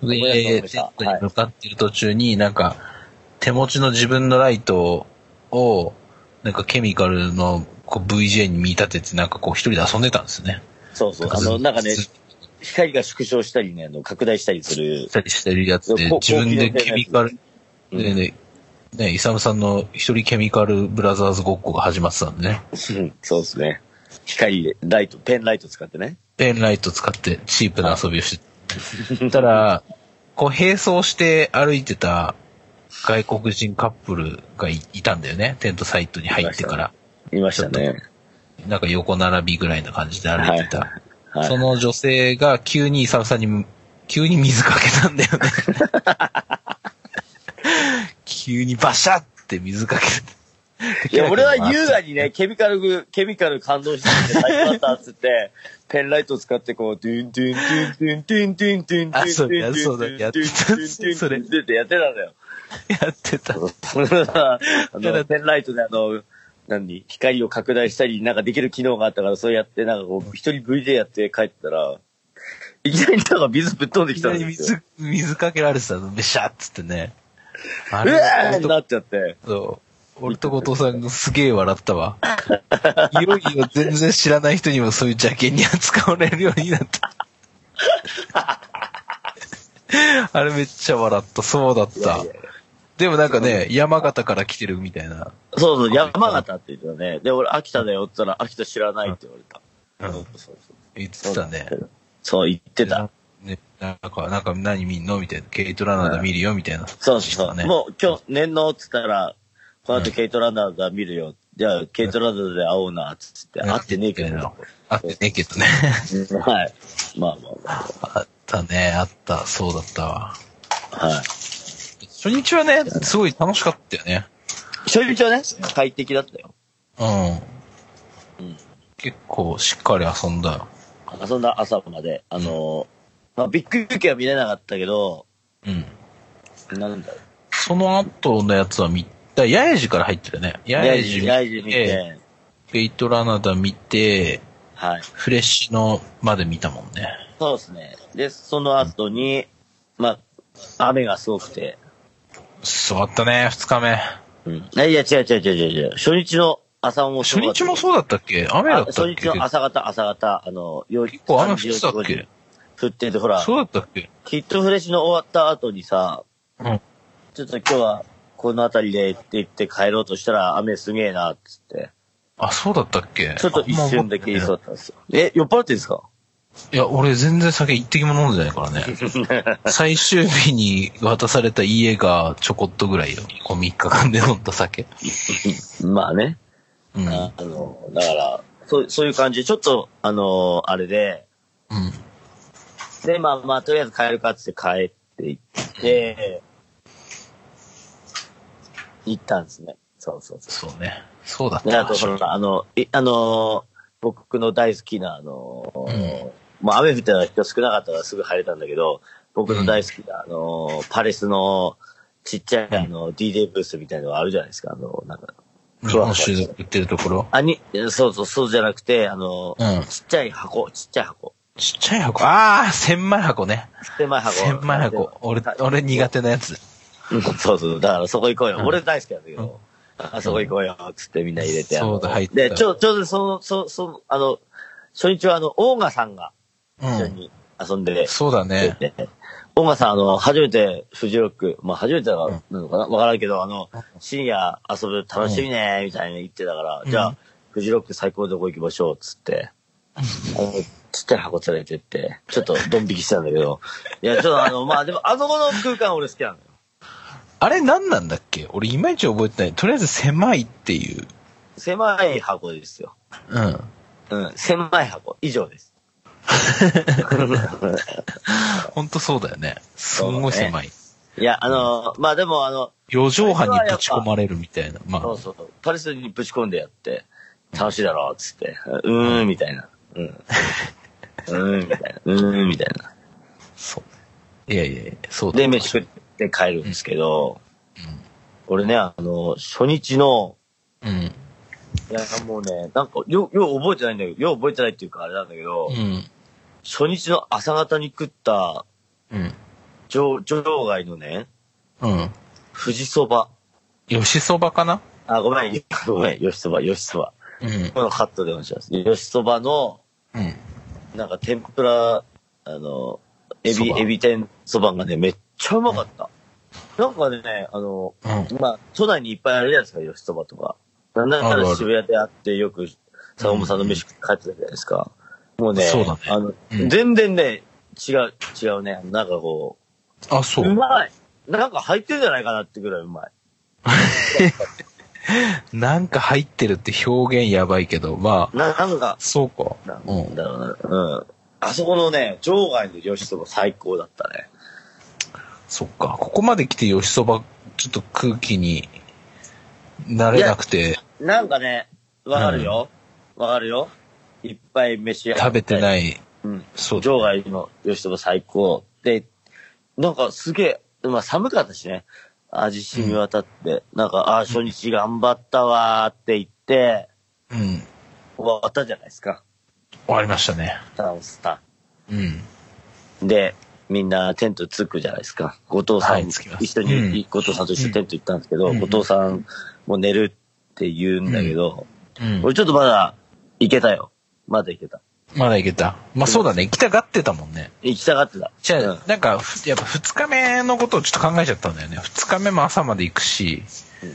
で、テントに向かっている途中に、なんか、手持ちの自分のライトを、なんかケミカルのこう VJ に見立てて、なんかこう一人で遊んでたんですよね。そう。なんかね、光が縮小したりね、拡大したりする。したりやつで、自分でケミカル、ね、イサムさんの一人ケミカルブラザーズごっこが始まってたんでね。そうですね。ペンライト使ってチープな遊びをして、たら、こう並走して歩いてた外国人カップルが いたんだよね。テントサイトに入ってから。いましたね。なんか横並びぐらいな感じで歩いてた。はいはい、その女性が急にイサムさんに、急に水かけたんだよね。急にバシャって水かけた。いや、俺は優雅にね、ケミカル感動してて、ライトバッターつって、ペンライト使ってこう、ドゥンドゥンドゥンドゥンドゥンドゥンドゥンドゥンドゥンドゥン。あ、そうだ、そうだ、やってた。それ。やってたんだよ。やってた。ペンライトで光を拡大したり、なんかできる機能があったから、そうやって、なんかこう、一人 V でやって帰ったら、いきなりなんか水ぶっ飛んできたんですよ。水かけられてたの、べしゃっつってね。うわーってなっちゃって。そう。俺と後藤さんがすげえ笑ったわ。いよいよ全然知らない人にもそういう邪険に扱われるようになった。あれめっちゃ笑った。そうだった。いやいやでもなんかね、山形から来てるみたいな。そうそう、山形って言ってたね。で、俺秋田だよって言ったら、秋田知らないって言われた。うん、そう言ってたね。そう、言ってた。ね、なんか何見んのみたいな。ケイトランナー見るよみたいな。そうそうね。もう今日、年のって言ったら、この後ケイトランナーだ見るよ。じゃあ、ケイトランナーで会おうな、つって。会ってねえけどな。会ってねえけどね。はい。まあまあまあ。あったね、あった。そうだったわ。はい。初日はね、すごい楽しかったよね。初日はね、快適だったよ。うん。結構しっかり遊んだよ。遊んだ朝まで。まあ、ビッグ休憩は見れなかったけど、うん。なんだろう。その後のやつは見て、だヤエジから入ってるね。ヤエジ見て、ペイトラナダ見て、はい、フレッシュのまで見たもんね。そうですね。で、その後に、うん、まあ、雨がすごくて。そうだったね、二日目。うん。いや、違う。初日の朝もそうだった。初日もそうだったっけ？雨だったっけ？初日の朝方、結構雨降ってたっけ？降ってて、ほら。そうだったっけ？きっとフレッシュの終わった後にさ、うん。ちょっと今日は、この辺りで行って帰ろうとしたら雨すげえなっつって。あ、そうだったっけ？ちょっと一瞬だけ言いそうだったんですよ。酔っ払ってんですか？いや、俺全然酒一滴も飲んでないからね。最終日に渡された家がちょこっとぐらいよ。こう3日間で飲んだ酒。まあね。うん。だから、そういう感じで、ちょっと、あれで。うん。で、まあ、とりあえず帰るかっつって帰って行って、行ったんですね。そう。そうね。そうだった。で、あと、僕の大好きな、まあ、雨降ってた人少なかったからすぐ入れたんだけど、僕の大好きな、パレスのちっちゃい、DJ ブースみたいなのがあるじゃないですか、なんか。日本酒売ってるところ？そうじゃなくて、ちっちゃい箱。ちっちゃい箱？ああ、千枚箱。俺苦手なやつ。そう、だからそこ行こうよ。俺大好きなんだけど、あそこ行こうよ、つってみんな入れて。そうだ、入って。で、ちょうど初日はオーガさんが、一緒に遊んで、そうだね。オーガさん、初めてフジロック、まあ初めてなのかなわからんけど、深夜遊ぶ楽しみね、みたいに言ってたから、じゃあ、フジロック最高のとこ行きましょう、つって。ちっちゃい箱連れてって、ちょっとドン引きしたんだけど、いや、ちょっとまあでも、あそこの空間俺好きなのよ。あれ何なんだっけ？俺いまいち覚えてない。とりあえず狭いっていう。狭い箱ですよ。うん。狭い箱。以上です。ほんとそうだよね。すんごい狭い。ね、いや、まあでも四畳半にぶち込まれるみたいな。まあ。そう。パレスにぶち込んでやって、楽しいだろう、つって。みたいな。みたいな。そう。いや、そうだね。で、飯食って。で帰るんですけど、俺ね、初日の、いや、もうね、なんか、よう覚えてないんだけど、よう覚えてないっていうかあれなんだけど、初日の朝方に食った、場外のね、富士そば。吉そばかな？あ、ごめん、吉そば。このカットでお願いします。吉そばの、なんか天ぷら、エビ天そばがね、めっちゃうまかった。なんかね、まあ、都内にいっぱいあるじゃないですか、吉そばとか。なんだったら渋谷であって、よく、坂本さんの飯食って帰ってたじゃないですか。もうね、そうだね。全然ね、違うね。なんかこう。あ、そう。うまい。なんか入ってるんじゃないかなってぐらいうまい。なんか入ってるって表現やばいけど、まあ。なんか。そうか。なんだろうな。うん。あそこのね、場外の吉そば最高だったね。そっか。ここまで来て吉そば、ちょっと空気に慣れなくて。なんかね、わかるよ。わ、うん、かるよ。いっぱい飯やって。食べてない。うん。そう。場外の吉そば最高。で、なんかすげえ、まあ寒かったしね。味染み渡って、うん、なんか、あ、初日頑張ったわーって言って、うん。終わったじゃないですか。終わりましたね。倒した。うん。で、みんなテント着くじゃないですか。後藤さん、はい、一緒に、うん、後藤さんと一緒にテント行ったんですけど、うん、後藤さんも寝るって言うんだけど、うんうん、俺ちょっとまだ行けたよ。まだ行けた。まだ行けた。まあそうだね。行きたがってたもんね。行きたがってた。じゃあ、うん、なんか、やっぱ二日目のことをちょっと考えちゃったんだよね。二日目も朝まで行くし。うん、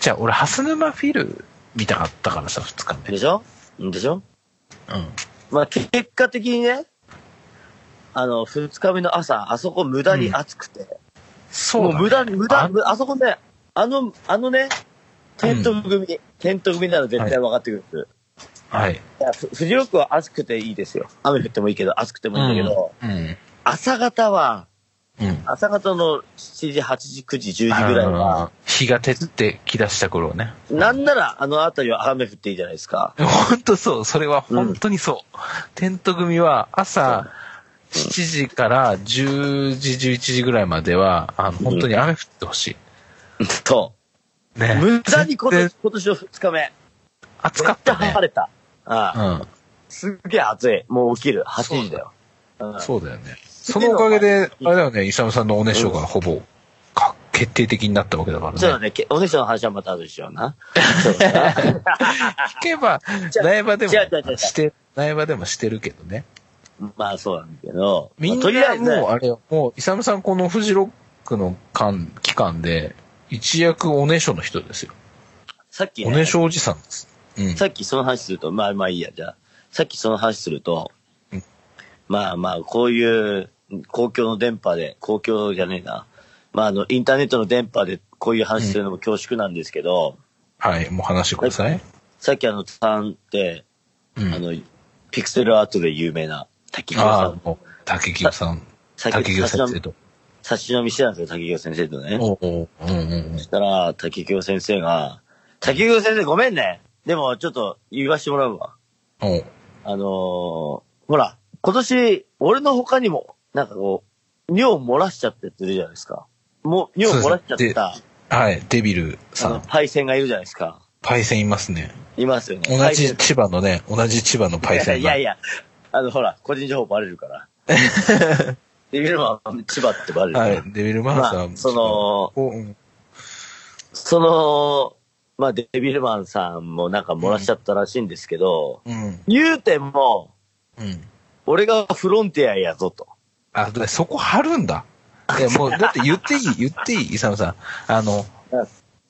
じゃあ、俺、蓮沼フィル見たかったからさ、二日目。でしょうん。まあ結果的にね、二日目の朝、あそこ無駄に暑くて。うん、そうだ、ね。もう無駄、あそこね、あのね、テント組なら絶対分かってくる。はいはい。いや、フジロックは暑くていいですよ。雨降ってもいいけど、暑くてもいいんだけど、うんうん、朝方は、うん、朝方の7時、8時、9時、10時ぐらいは、日が照ってきだした頃ね。なんなら、あの辺りは雨降っていいじゃないですか。ほんとそう。それは本当にそう。うん、テント組は朝7時から10時、11時ぐらいまでは、本当に雨降ってほしい。そう。ね。無駄に今年の2日目。暑かったね。めっちゃ晴れた。ああ、うん、すっげえ暑い。もう起きる。8時だよ。そうだよね。そのおかげで、あれだよね、イサムさんのおねしょがほぼ決定的になったわけだからね。そうだね。おねしょの話はまた後でしような。聞けば、苗場でもして、苗場でもしてるけどね。まあそうなんだけど。みんなもうあれよ、もうイサムさんこのフジロックの期間で、一躍おねしょの人ですよ。さっきね。おねしょおじさんです。うん、さっきその話すると、まあいいや、じゃあ。さっきその話すると、うん、まあ、こういう公共の電波で、公共じゃねえな。まあ、インターネットの電波でこういう話するのも恐縮なんですけど。うん、はい、もう話してください。さっきさんって、うん、ピクセルアートで有名な滝行さん。滝行さん。滝行先生と。差し飲みしてたんですよ、滝行先生とね。おう。そしたら、滝行先生が、滝行先生ごめんね。でも、ちょっと、言わしてもらうわ。うん。ほら、今年、俺の他にも、なんかこう、尿漏らしちゃってってるじゃないですか。もう、尿漏らしちゃった。はい、デビルさん。パイセンがいるじゃないですか。パイセンいますね。いますよね。同じ千葉のパイセンが。いや、ほら、個人情報バレるから。デビルマン、千葉ってバレるから。はい、デビルマンさん、まあ、まあ、デビルマンさんもなんか漏らしちゃったらしいんですけど、うん、言うても、うん、俺がフロンティアやぞと。あ、そこ張るんだ。いやもう、だって言っていい、イサムさん。ま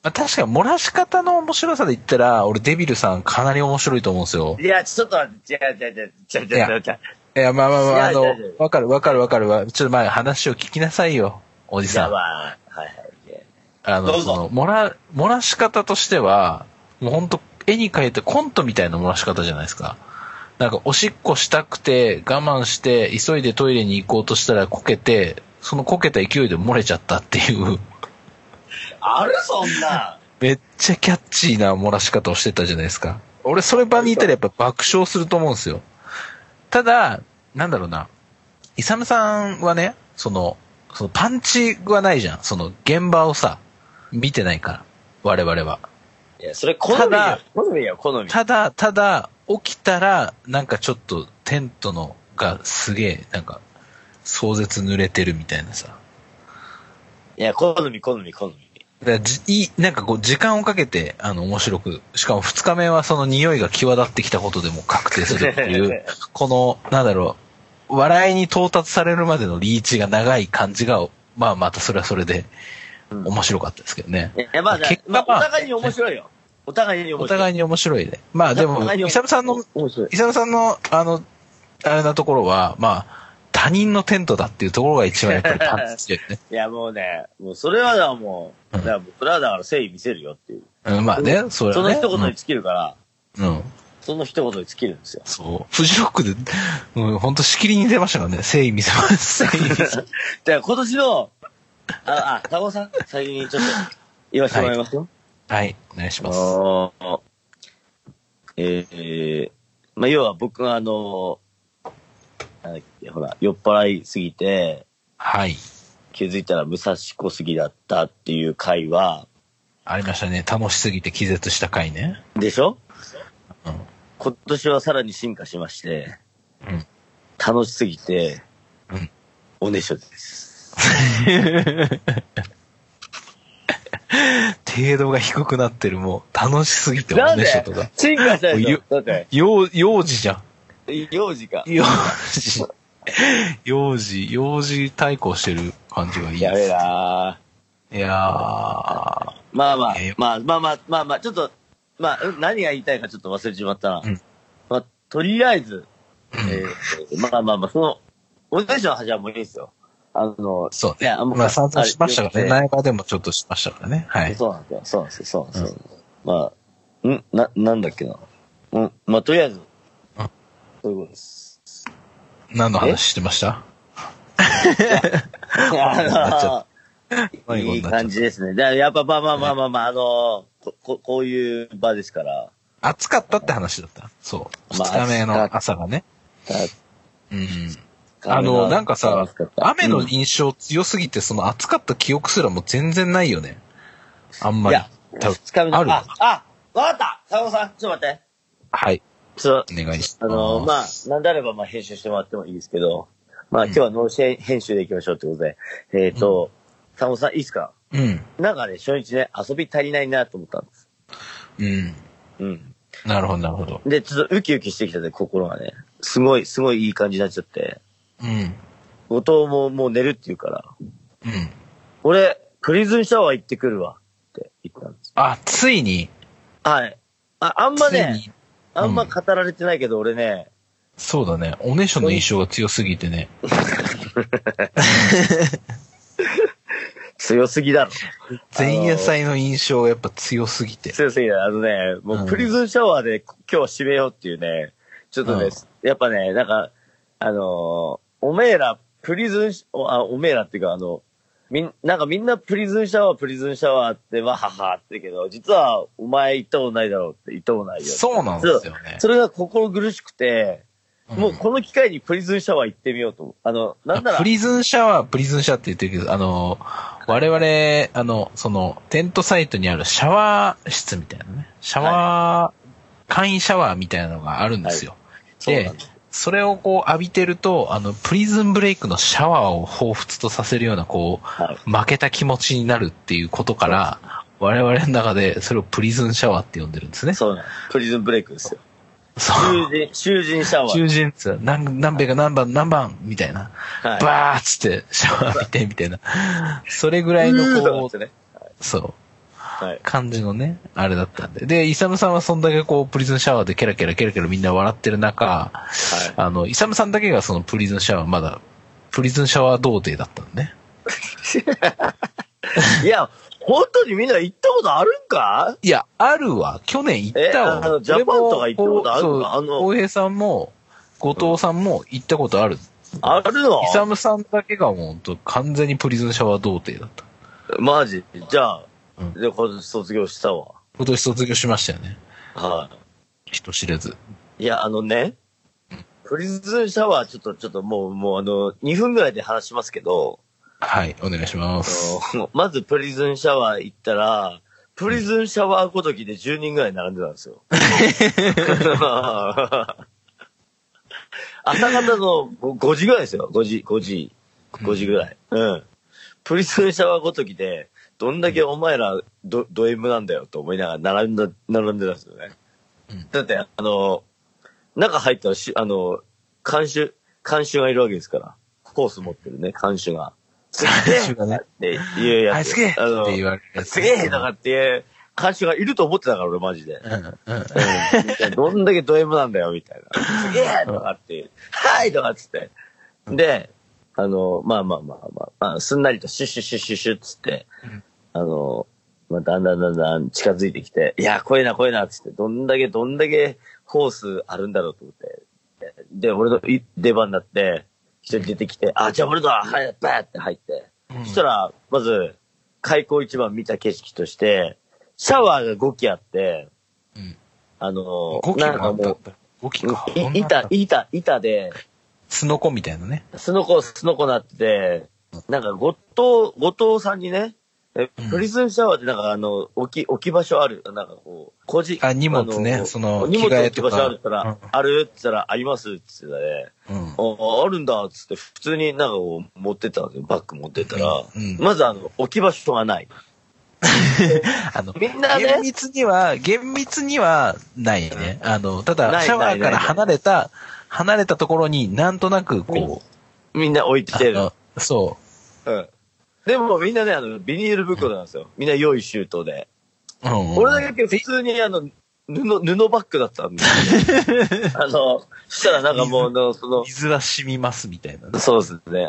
あ、確かに漏らし方の面白さで言ったら、俺デビルさんかなり面白いと思うんですよ。いや、ちょっと待って、違う。いや、まあ、わかる。ちょっと前話を聞きなさいよ、おじさん。いや、まあ、はい。漏らし方としては、もうほんと絵に描いてコントみたいな漏らし方じゃないですか。なんかおしっこしたくて我慢して急いでトイレに行こうとしたらこけて、そのこけた勢いで漏れちゃったっていう。あるそんな。めっちゃキャッチーな漏らし方をしてたじゃないですか。俺それ場にいたらやっぱ爆笑すると思うんですよ。ただ、なんだろうな。イサムさんはね、そのパンチはないじゃん。その現場をさ、見てないから。我々は。いや、それ好みよ、好み。ただ、起きたら、なんかちょっとテントのがすげえ、なんか、壮絶濡れてるみたいなさ。いや、好み。なんかこう、時間をかけて、面白く、しかも二日目はその匂いが際立ってきたことでも確定するっていう、この、なんだろう、笑いに到達されるまでのリーチが長い感じが、まあまたそれはそれで面白かったですけどね。うん、いやまあ、結果は、まあ、お互いに面白いよ。お互いに面白いで。まあでも、イサムさんのあれなところは、まあ、他人のテントだっていうところが一番やっぱりパンチ強いね。いやもうね、もうそれはだもう、だから僕らだから誠意見せるよっていう。うん、まあね、それはね。その一言に尽きるから。うん。その一言に尽きるんですよ。そう。フジロックで、うん、ほんとしきりに出ましたからね。誠意見せます。誠意見せます。じゃあ今年の、タコさん、先にちょっと言わせてもらいますよ。はい、はい、お願いします。まあ要は僕はほら、酔っ払いすぎて、はい。気づいたら武蔵小杉だったっていう回は、ありましたね。楽しすぎて気絶した回ね。でしょ？うん。今年はさらに進化しまして、うん。楽しすぎて、うん。おねしょです。程度が低くなってる、もう、楽しすぎておねしょとか。進化したでしょ？だって。幼児じゃん。幼児か。幼児対抗してる感じがいいです。やべえなー。いやー。まあ、ちょっと、まあ、何が言いたいかちょっと忘れちまったな。うん、まあ、とりあえず、その、お願いしの話はもういいですよ。そうね。いや、もう、まあ、散々しましたからね。内科でもちょっとしましたからね。はい。そうなんですよ。うん、まあ、なんだっけな。うん、まあ、とりあえず、そういうことです。何の話してました？いい感じですね。やっぱまあ、こういう場ですから。暑かったって話だった。そう。2日目の朝がね。うん。なんかさ、雨の印象強すぎて、その暑かった記憶すらもう全然ないよね。あんまり。2日目の朝。わかった！佐藤さん、ちょっと待って。はい。そう。お願いします。まあ、なんであれば、まあ、編集してもらってもいいですけど、まあ、今日はノーシ編集でいきましょうってことで、佐野さん、いいですか？うん。なんかね、初日ね、遊び足りないなと思ったんです。うん。うん。なるほど。で、ちょっとウキウキしてきたで、心がね、すごいいい感じになっちゃって。うん。後藤ももう寝るって言うから。うん。俺、プリズンシャワー行ってくるわって言ったんです。あ、ついに？はい。あんまね、あんま語られてないけど、俺ね。そうだね。おねしょの印象が強すぎてね。強すぎだろ。前夜祭の印象がやっぱ強すぎて。強すぎだ。もうプリズンシャワーで今日は締めようっていうね。ちょっとね、やっぱね、なんか、おめえら、おめえらっていうか、なんかみんなプリズンシャワーってわははって言うけど、実はお前行ったことないだろうって、行ったことないよ。そうなんですよね。それが心苦しくて、もうこの機会にプリズンシャワー行ってみようと。なんなら。プリズンシャワーって言ってるけど、我々、その、テントサイトにあるシャワー室みたいなね。簡易シャワーみたいなのがあるんですよ。はい、で、それをこう浴びてると、プリズンブレイクのシャワーを彷彿とさせるような、こう、負けた気持ちになるっていうことから、我々の中でそれをプリズンシャワーって呼んでるんですね。そうなの。プリズンブレイクですよ。そう。囚人シャワー。囚人っつうのは、何べか何番みたいな。はい、バーッつってシャワー浴びてみたいな。それぐらいのこう、そう。はい、感じのね、あれだったんで。で、イサムさんはそんだけこう、プリズンシャワーでケラケラみんな笑ってる中、はい、イサムさんだけがそのプリズンシャワー童貞だったのね。いや、本当にみんな行ったことあるんか？いや、あるわ。去年行ったわ。ジャパンとか行ったことあるんか？大平さんも、後藤さんも行ったことある。あるの？イサムさんだけがもう、完全にプリズンシャワー童貞だった。マジ？じゃあ、で、今年卒業したわ。今年卒業しましたよね。はい。人知れず。いや、プリズンシャワーちょっともう2分ぐらいで話しますけど。はい、お願いします。まずプリズンシャワー行ったら、プリズンシャワーごときで10人ぐらい並んでたんですよ。朝方の5時ぐらいですよ。5時ぐらい。うん。プリズンシャワーごときで、どんだけお前らド M なんだよと思いながら並んでたんですよね。うん、だって、中入ったら監修がいるわけですから。コース持ってるね、監修が。監修がね。いや、すげえって言われて。すげえとかっていう監修がいると思ってたから、俺マジで。どんだけド M なんだよ、みたいな。すげえとかって、はいとかっつって。で、すんなりとシュッシュッシュッシュッシュッつって、だんだん近づいてきて、いや、怖いな、つって、どんだけホースあるんだろうと思って。で、俺の出番になって、一人出てきて、あ、じゃあ俺だ、はい、バーって入って。うん、そしたら、まず、開口一番見た景色として、シャワーが5基あって、うん、なんかもう、5基か。板で、すのこみたいなね。すのこなって、なんか、後藤さんにね、プリズンシャワーってなんか置き場所ある、なんかこう、あ、荷物ね、荷物置き場所あるって言ったら、あるって言ったら、ありますって言ってたね、あるんだってって、普通になんかこう持ってったんですよ、バッグ持ってったら、まず置き場所がない。みんなね、厳密にはないね。ただ、シャワーから離れたところになんとなくこう、みんな置いてる。そう。うん。でもみんなね、ビニール袋なんですよ。みんな用意周到で。俺だけ普通に布バッグだったんで。したらなんかもう、水は染みますみたいな、ね。そうですね。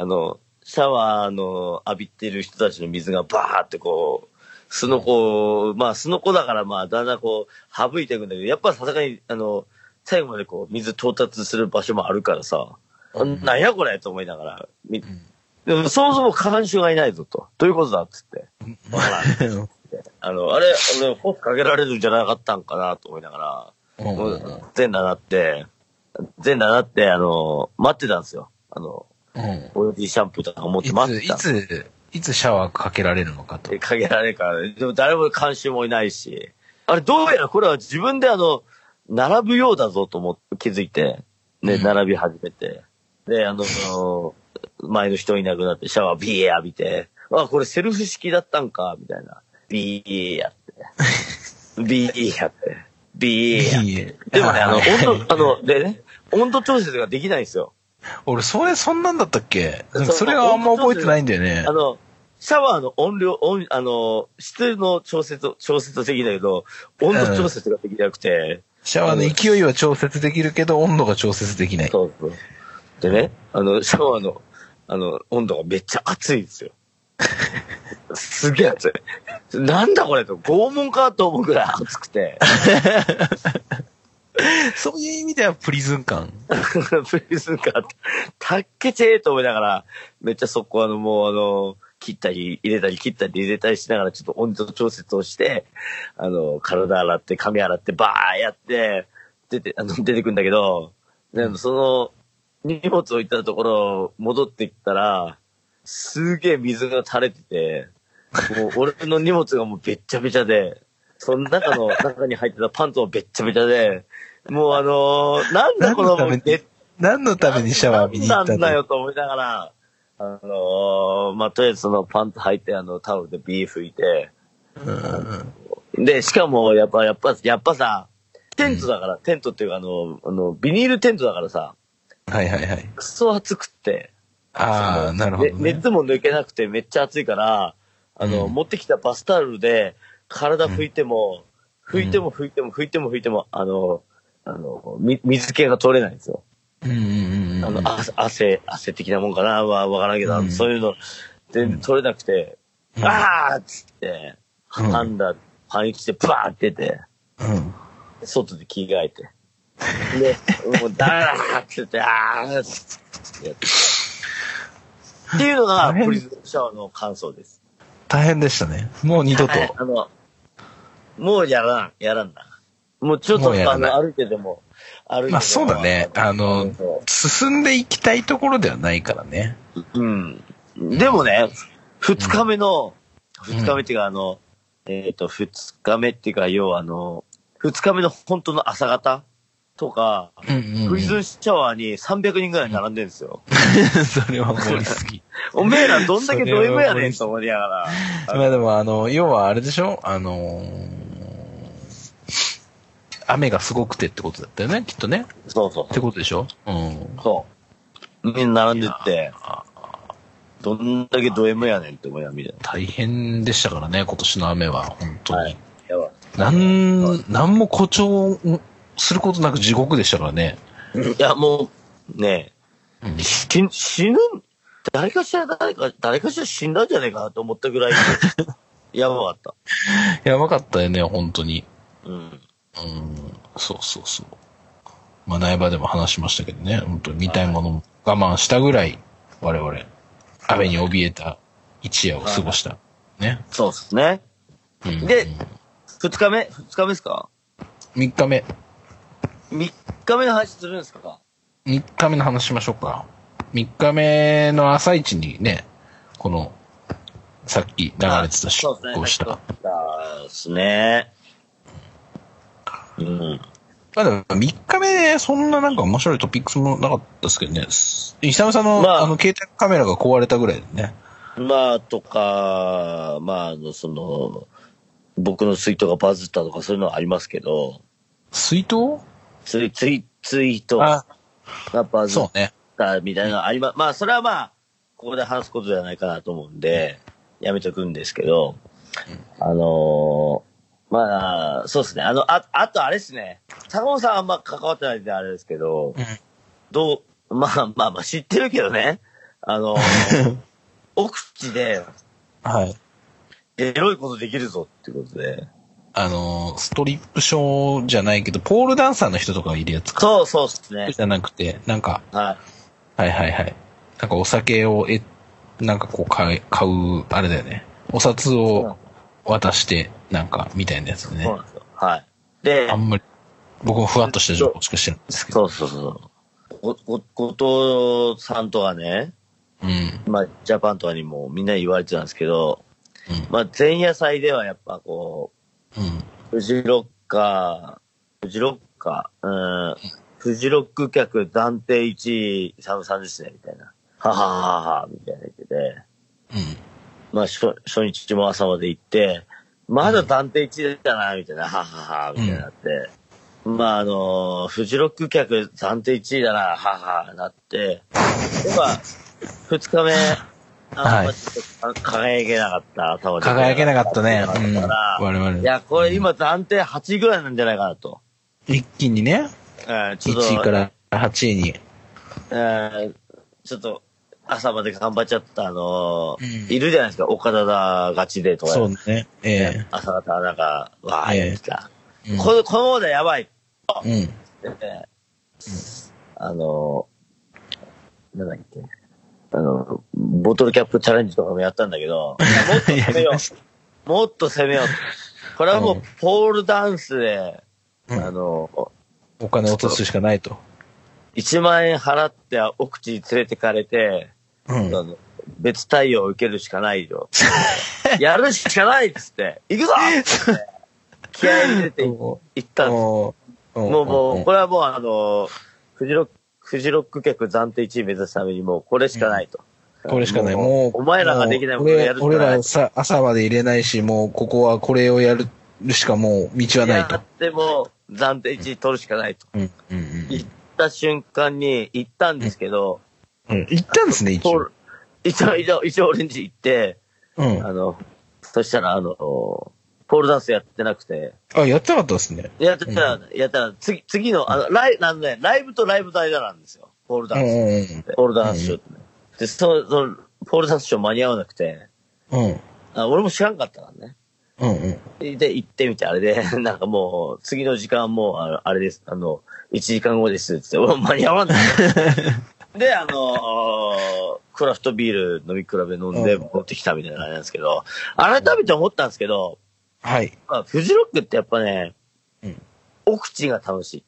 シャワー浴びてる人たちの水がバーってこう、すのこだからだんだんこう、省いていくんだけど、やっぱさすがに、最後までこう、水到達する場所もあるからさ、なんやこれと思いながら、でもそもそも監修がいないぞと。どういうことだっつって。俺、ホースかけられるんじゃなかったんかなと思いながら、全裸になって、待ってたんですよ。オイルシャンプーとか持って待ってた。いつシャワーかけられるのかと。かけられるから、でも誰も監修もいないし。あれ、どうやらこれは自分で並ぶようだぞと思って気づいて、ね、並び始めて。で、前の人いなくなって、シャワービー浴びて、あ、これセルフ式だったんか、みたいな。ビーやって。でもね、温度調節ができないんですよ。俺、そんなんだったっけ？それはあんま覚えてないんだよね。シャワーの質の調節はできないけど、温度調節ができなくて。シャワーの勢いは調節できるけど、温度が調節できない。そう。でね、シャワーの、温度がめっちゃ熱いんですよ。すげえ熱い。なんだこれと、拷問かと思うぐらい熱くて。そういう意味ではプリズン感。プリズン感。たっけちぇーと思いながら、めっちゃそこもう切ったり入れたりしながら、ちょっと温度調節をして、体洗って、髪洗って、バーやって、出てくんだけど、荷物置いたところ、戻ってきたら、すげえ水が垂れてて、もう俺の荷物がもうべっちゃべちゃで、その中に入ってたパンツもべっちゃべちゃで、もうなんだこの、何のためにシャワー浴びに行ったんだよと思いながら、とりあえずそのパンツ履いて、タオルでビー拭いて、で、しかもやっぱさ、テントだから、テントっていうかビニールテントだからさ、はい。くそ暑くって。ああ、なるほど、ね。熱も抜けなくてめっちゃ暑いから、持ってきたバスタオルで体拭いても、水気が取れないんですよ。汗的なもんかなわからんけど、そういうの全然取れなくて、あーっつって、パニックしてバーって出て、外で着替えて。で、もうダメだって言って、あーっていうのが、プリズンシャワーの感想です。大変でしたね。もう二度と。はい、もうやらんな。もうちょっと、歩いてでも、まあそうだね。進んでいきたいところではないからね。でもね、二日目っていうか、要は二日目の本当の朝方とか、プリズンシャワーに300人ぐらい並んでるんですよ。それは盛りすぎ。おめえらどんだけド M やねんと思いながら。まあでも要はあれでしょ雨がすごくてってことだったよね、きっとね。そう。ってことでしょそう。みんな並んでって、どんだけド M やねんって思いながら。大変でしたからね、今年の雨は、本当に。はい、やばい。なんも誇張することなく地獄でしたからね。いや、もう、ね死ぬ誰かしら死んだんじゃねえかなと思ったぐらいやばかったやばかったよね本当に。そう。まあ苗場でも話しましたけどね、本当に見たいものも我慢したぐらい我々雨に怯えた一夜を過ごしたね。そうですね。で2日目ですか？3日目。3日目の話するんですか？3日目の話しましょうか。3日目の朝一にね、この、さっき流れてた出航した。そうですね。うん。まあでも3日目、そんななんか面白いトピックスもなかったですけどね。久々の、まあ、携帯カメラが壊れたぐらいでね。まあとか、まあその、僕の水筒がバズったとかそういうのはありますけど。水筒？水筒。がバズったみたいなのあります。まあそれはまあ、ここで話すことじゃないかなと思うんで、やめとくんですけど、まあ、そうですね。あとあれですね。坂本さんあんま関わってないんであれですけど、まあ知ってるけどね。奥地で、はい。エロいことできるぞっていうことで。ストリップショーじゃないけど、ポールダンサーの人とかいるやつか。そうっすね。じゃなくて、なんか、はい、はい。なんかお酒を、なんかこう買う、あれだよね。お札を渡して、なんか、みたいなやつね。そうなんですよ。はい。で、あんまり、僕もふわっとした情報しか知らないんですけど。そう。後藤さんとはね、まあ、ジャパンとかにもみんな言われてたんですけど、まあ、前夜祭ではやっぱこう、フジロック客暫定1位、サムさんですね、みたいな。は、みたいな言ってて。まあ、初日も朝まで行って、まだ暫定1位だな、みたいな。みたいになって。まあ、フジロック客暫定1位だな、なって。やっぱ、2日目、輝けなかった頭で。輝けなかったね。我々。いや、これ今暫定8位ぐらいなんじゃないかなと。一気にね。1位から8位に。ちょっと、朝まで頑張っちゃった、いるじゃないですか、岡田だガチでとか。そうね。朝方なんか、わー、やってた。このままでやばい。なんだっけ。ボトルキャップチャレンジとかもやったんだけど、もっと攻めよう。もっと攻めよう。これはもう、ポールダンスで、お金落とすしかないと。1万円払って、奥地に連れてかれて、別対応を受けるしかないよ。やるしかないっつって、行くぞって気合い入れて行ったんです。もう、これはもうフジロック客暫定1位目指すためにもうこれしかないと。これしかない。もう、お前らができないものをやるしかない。俺らさ、朝まで入れないし、もうここはこれをやるしかもう道はないと。でも、暫定1位取るしかないと。行った瞬間に、行ったんですけど。行ったんですね、一応。一応俺んち行って、そしたらポールダンスやってなくて。やってなかったですね。やってたら、次の、ライブとライブ代なんですよ。ポールダンス。ポールダンスショーってね。で、その、ポールダンスショー間に合わなくて。俺も知らんかったからね。で、行ってみて、あれで、なんかもう、次の時間もう、あれです、1時間後ですって、俺も間に合わない。で、クラフトビール飲み比べ飲んで持ってきたみたいなあれなんですけど、改めて思ったんですけど、まあ、フジロックってやっぱね、奥地が楽し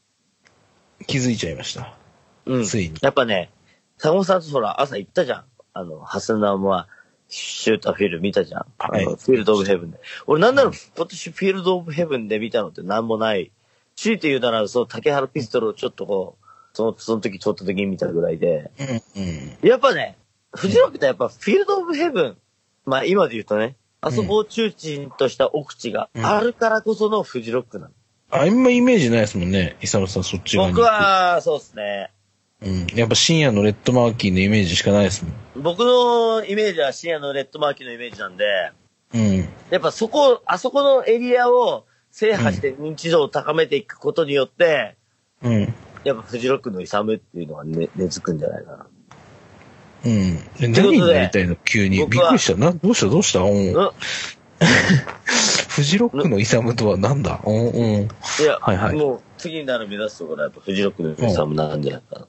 い。気づいちゃいました。ついに。やっぱね、坂本さんとほら、朝行ったじゃん。ハスナムは、シューターフィール見たじゃん。フィールドオブヘブンで。俺なんなら、私フィールドオブヘブンで見たのってなんもない。強いて言うなら、竹原ピストルをちょっとこう、その時撮った時に見たぐらいで。やっぱね、フジロックってやっぱフィールドオブヘブン。まあ、今で言うとね、あそこを中心とした奥地があるからこそのフジロックなの。あんまイメージないですもんね、イサムさんそっち側に。僕は、そうですね。やっぱ深夜のレッドマーキーのイメージしかないですもん。僕のイメージは深夜のレッドマーキーのイメージなんで、やっぱあそこのエリアを制覇して認知度を高めていくことによって、やっぱフジロックのイサムっていうのは根付くんじゃないかな。うん。何になりたいの急に。びっくりした。どうしたうん。フジロックのイサムとはなんだうんうん。いや、はいはい、もう次になる目指すところはやっぱフジロックのイサムなんじゃないかな。うん、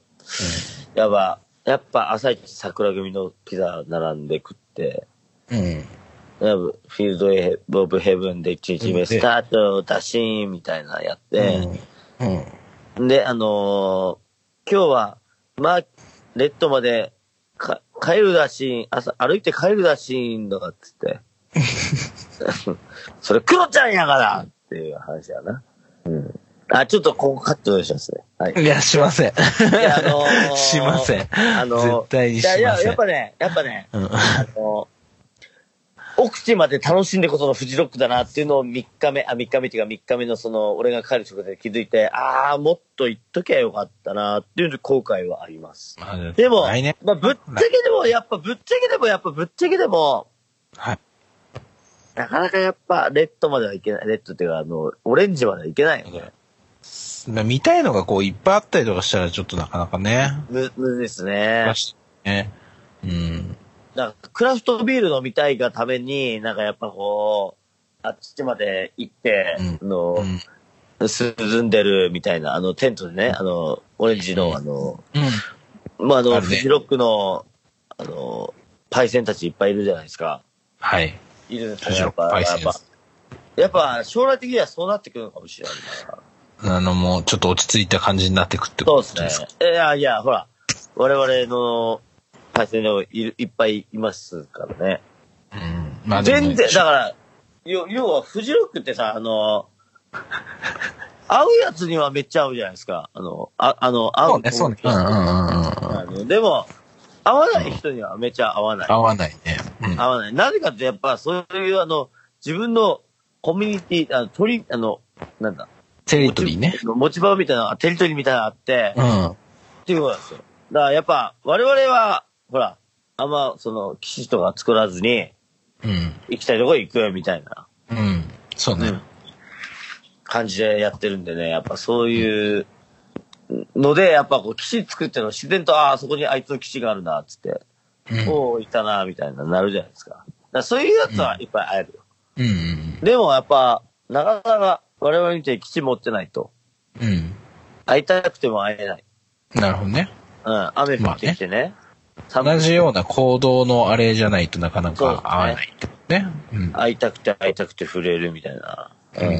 やっぱ朝一桜組のピザ並んで食って、うん。フィールドエボブヘブンで1日目スタートダシーンみたいなのやって、うんうん、で今日はまあレッドまで帰るダシーン朝歩いて帰るダシーンとかっつってそれクロちゃんやからっていう話やな、うん、あちょっとここカットしますね、はい、いやしませんしません絶対にしませんやっぱね、うん、奥地まで楽しんでこそのフジロックだなっていうのを3日目のその俺が帰る直前で気づいて、ああもっと行っときゃよかったなっていう後悔はあります。でも、まあ、ぶっちゃけでも、はい、なかなかやっぱレッドまではいけないレッドっていうかオレンジまではいけないよね。見たいのがこういっぱいあったりとかしたらちょっとなかなかね。むずですね。ね、うん。なんかクラフトビール飲みたいがためになんかやっぱこうあっちまで行って、うん、涼んでるみたいなテントでねオレンジのうん、まあフジロックのパイセンたちいっぱいいるじゃないですか。はい。いるんですよ。やっぱ将来的にはそうなってくるのかもしれない。もうちょっと落ち着いた感じになってくってことですか。そうですね。いやほら我々の対戦でもいっぱいいますからね。うん。まあ、全然だから要はフジロックってさ会うやつにはめっちゃ合うじゃないですか。会うね。そうね。うん。でも会わない人にはめっちゃ合わない。合わないね。うん、合わない。なぜかってやっぱそういう自分のコミュニティなんだテリトリーね。持ち場みたいなテリトリーみたいなのあって。うん。っていうことなんですよ。だからやっぱ我々は。ほら、あんま、基地とか作らずに、うん。行きたいとこ行くよ、みたいな。うん。そうね、うん。感じでやってるんでね、やっぱそういうので、やっぱこう、基地作っての自然と、ああ、そこにあいつの基地があるな、つって、うん、おー、いたな、みたいな、なるじゃないですか。だからそういうやつはいっぱい会えるよ。うん。うん、でもやっぱ、なかなか我々みたいに基地持ってないと。うん。会いたくても会えない。なるほどね。うん。雨降ってきてね。まあね同じような行動のあれじゃないとなかなか合わないってことね。うん、会いたくて触れるみたいな。うん。っ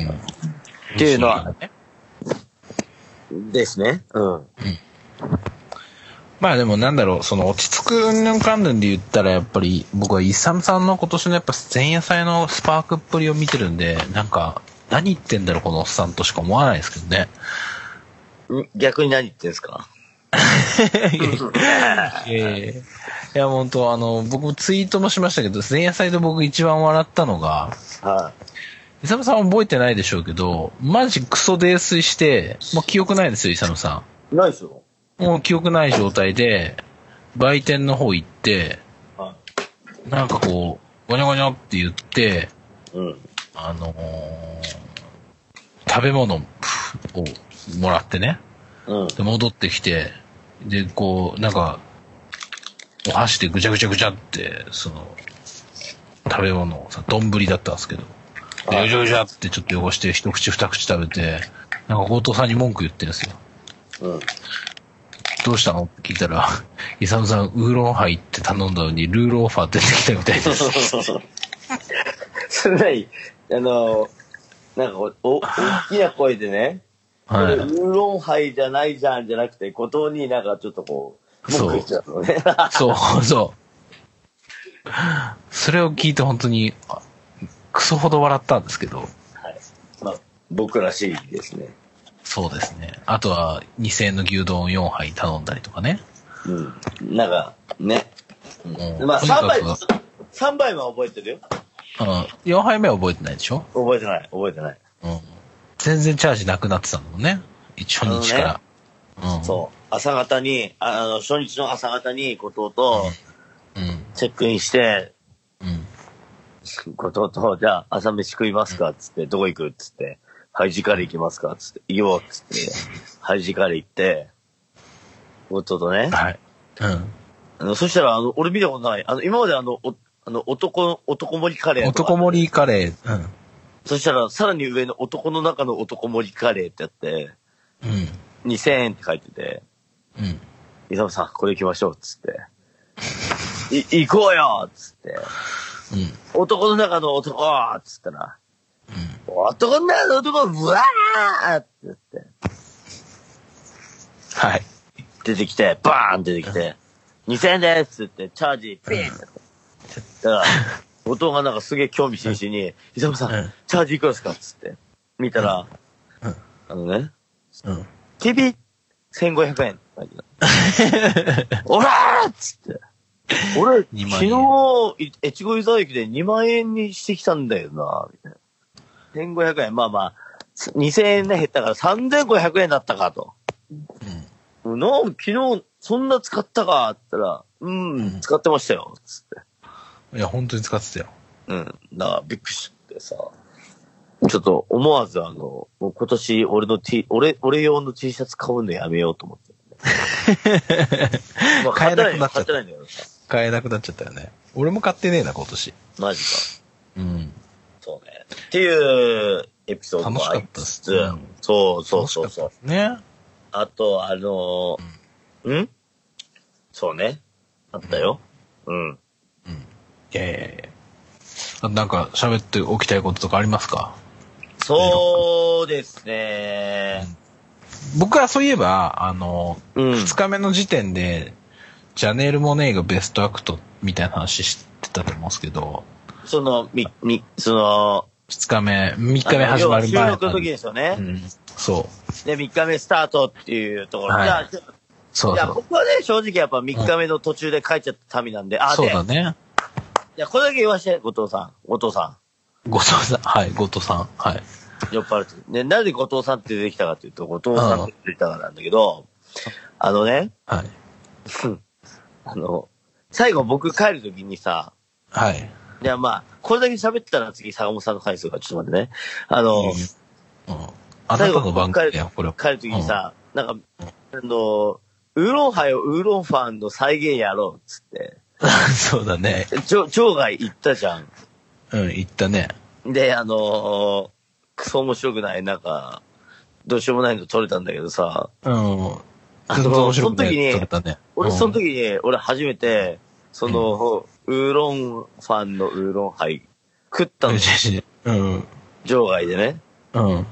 ていうのは、ね、ですね。うん。うん。まあでもなんだろう、落ち着く云々関連で言ったらやっぱり僕はイサムさんの今年のやっぱ前夜祭のスパークっぷりを見てるんで、なんか何言ってんだろうこのおっさんとしか思わないですけどね。逆に何言ってんですか？いや本当僕もツイートもしましたけど前夜祭で僕一番笑ったのが、イサムさん覚えてないでしょうけどマジクソ泥酔してもう記憶ないですよイサムさん。ないですよ。もう記憶ない状態で売店の方行って、はい、なんかこうゴニョゴニョって言って、うん、食べ物をもらってね。うん、で戻ってきて、で、こう、なんか、お箸でぐちゃぐちゃぐちゃって、食べ物をさ、丼だったんですけど、でぐちゃぐちゃってちょっと汚して、一口二口食べて、なんか強盗さんに文句言ってるんですよ。うん。どうしたのって聞いたら、イサムさん、ウーロンハイって頼んだのに、ルーローファー出てきたみたいです。それない、なんか大きな声でね、はい、ウーロンハイじゃないじゃんじゃなくて、後藤になんかちょっとこう、文句しちゃうのね。そう。それを聞いて本当に、クソほど笑ったんですけど。はい。まあ、僕らしいですね。そうですね。あとは、2000円の牛丼4杯頼んだりとかね。うん。なんか、ね。うん、まあ、3杯も覚えてるよ。うん。4杯目は覚えてないでしょ？覚えてない。うん。全然チャージなくなってたのね。初日から。ね、うん、そう。朝方に、初日の朝方に、後藤と、チェックインして、うん、後藤と、じゃあ、朝飯食いますかつって、どこ行くつって、ハイジカレー行きますかつって、行こうつって、ハイジカレー行って、後藤とね、はい。うん。そしたら、俺見たことない。今まで男盛りカレー。男盛りカレー。うん。そしたら、さらに上の男の中の男盛りカレーってやって、うん。2000円って書いてて、うん。伊沢さん、これ行きましょう、つって。行こうよつって。うん。男の中の男つったら、うん。男の中の男うわーって言って。はい。出てきて、バーン出てきて、2000円ですって、チャージ、ピーンって。だから、男がなんかすげえ興味津々に、伊沢さん、うん、チャージいくらですかつって。見たら、うんうん、うん。TV1500 円。おらーっつって。俺、昨日、越後湯沢駅で2万円にしてきたんだよな、みたいな。1500円。まあまあ、2000円ね減ったから3500円だったかと。うん。昨日、そんな使ったかって言ったら、うん、使ってましたよ、つって。いや、本当に使ってたよ。うん。だから、びっくりしてさ、ちょっと思わずもう今年俺の 俺用の T シャツ買うのやめようと思って。まあ、買えなくなっちゃった。買えなくなっちゃったよね。俺も買ってねえな、今年。マジか。うん。そうね。っていうエピソードもありつつ、うん、そう。ね。あと、うんそうね。あったよ。うん。うん。いやいやいや。なんか喋っておきたいこととかありますか？そうですね。うん僕はそういえば、うん、2日目の時点で、ジャネール・モネーがベストアクトみたいな話してたと思うんですけど、3日目始まる前。収録の時ですよね。うん、そう。で、3日目スタートっていうところ。はい、そう。僕はね、正直やっぱ3日目の途中で帰っちゃった民なんで、そうだね。いや、これだけ言わせて、後藤さん。はい。酔っ払ってね、なんで後藤さんって出てきたかというと、後藤さんって出てきたからなんだけど、はい。最後僕帰るときにさ、はい。いやまあ、これだけ喋ったら次、坂本さんの回数が、ちょっと待ってね。最後僕帰るときにさ、なんか、ウーロンハイをウーロンファンの再現やろうっつって。そうだね。場外行ったじゃん。うん、行ったね。で、クソ面白くない、なんか、どうしようもないの撮れたんだけどさ。うん。その時に、ね、俺初めて、ウーロンファンのウーロンハイ食ったの。うん。場外でね。うん。ウ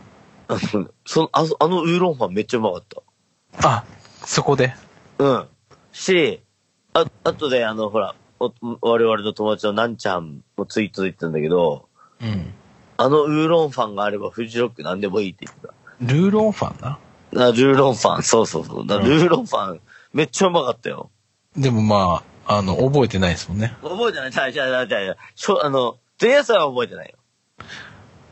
ーロンファンめっちゃうまかった。あ、そこで。うん。後でほら、我々の友達のなんちゃんもツイートで言ったんだけど、うん。ウーロンファンがあればフジロックなんでもいいって言ってた。ルーロンファンなルーロンファン、そう。ルーロンファン、めっちゃうまかったよ。でもまあ、覚えてないですもんね。覚えてない。じゃあ。前夜祭は覚えてない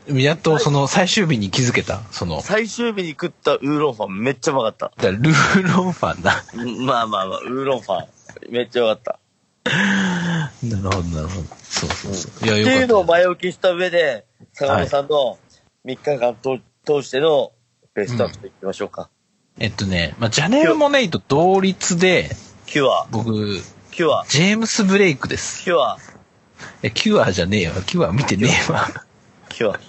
よ。やっと最終日に気づけた。最終日に食ったウーロンファンめっちゃうまかった。ルーロンファンだ。まあ、ウーロンファン、めっちゃうまかった。なるほど。そう。いや、よかった。っていうのを前置きした上で、坂本さんの3日間通してのベストアップいきましょうか。うん、まあ、ジャネール・モネイと同率で、キュア。僕、キュア。ジェームス・ブレイクです。キュア。キュアじゃねえよ。キュア見てねえわ。キュア。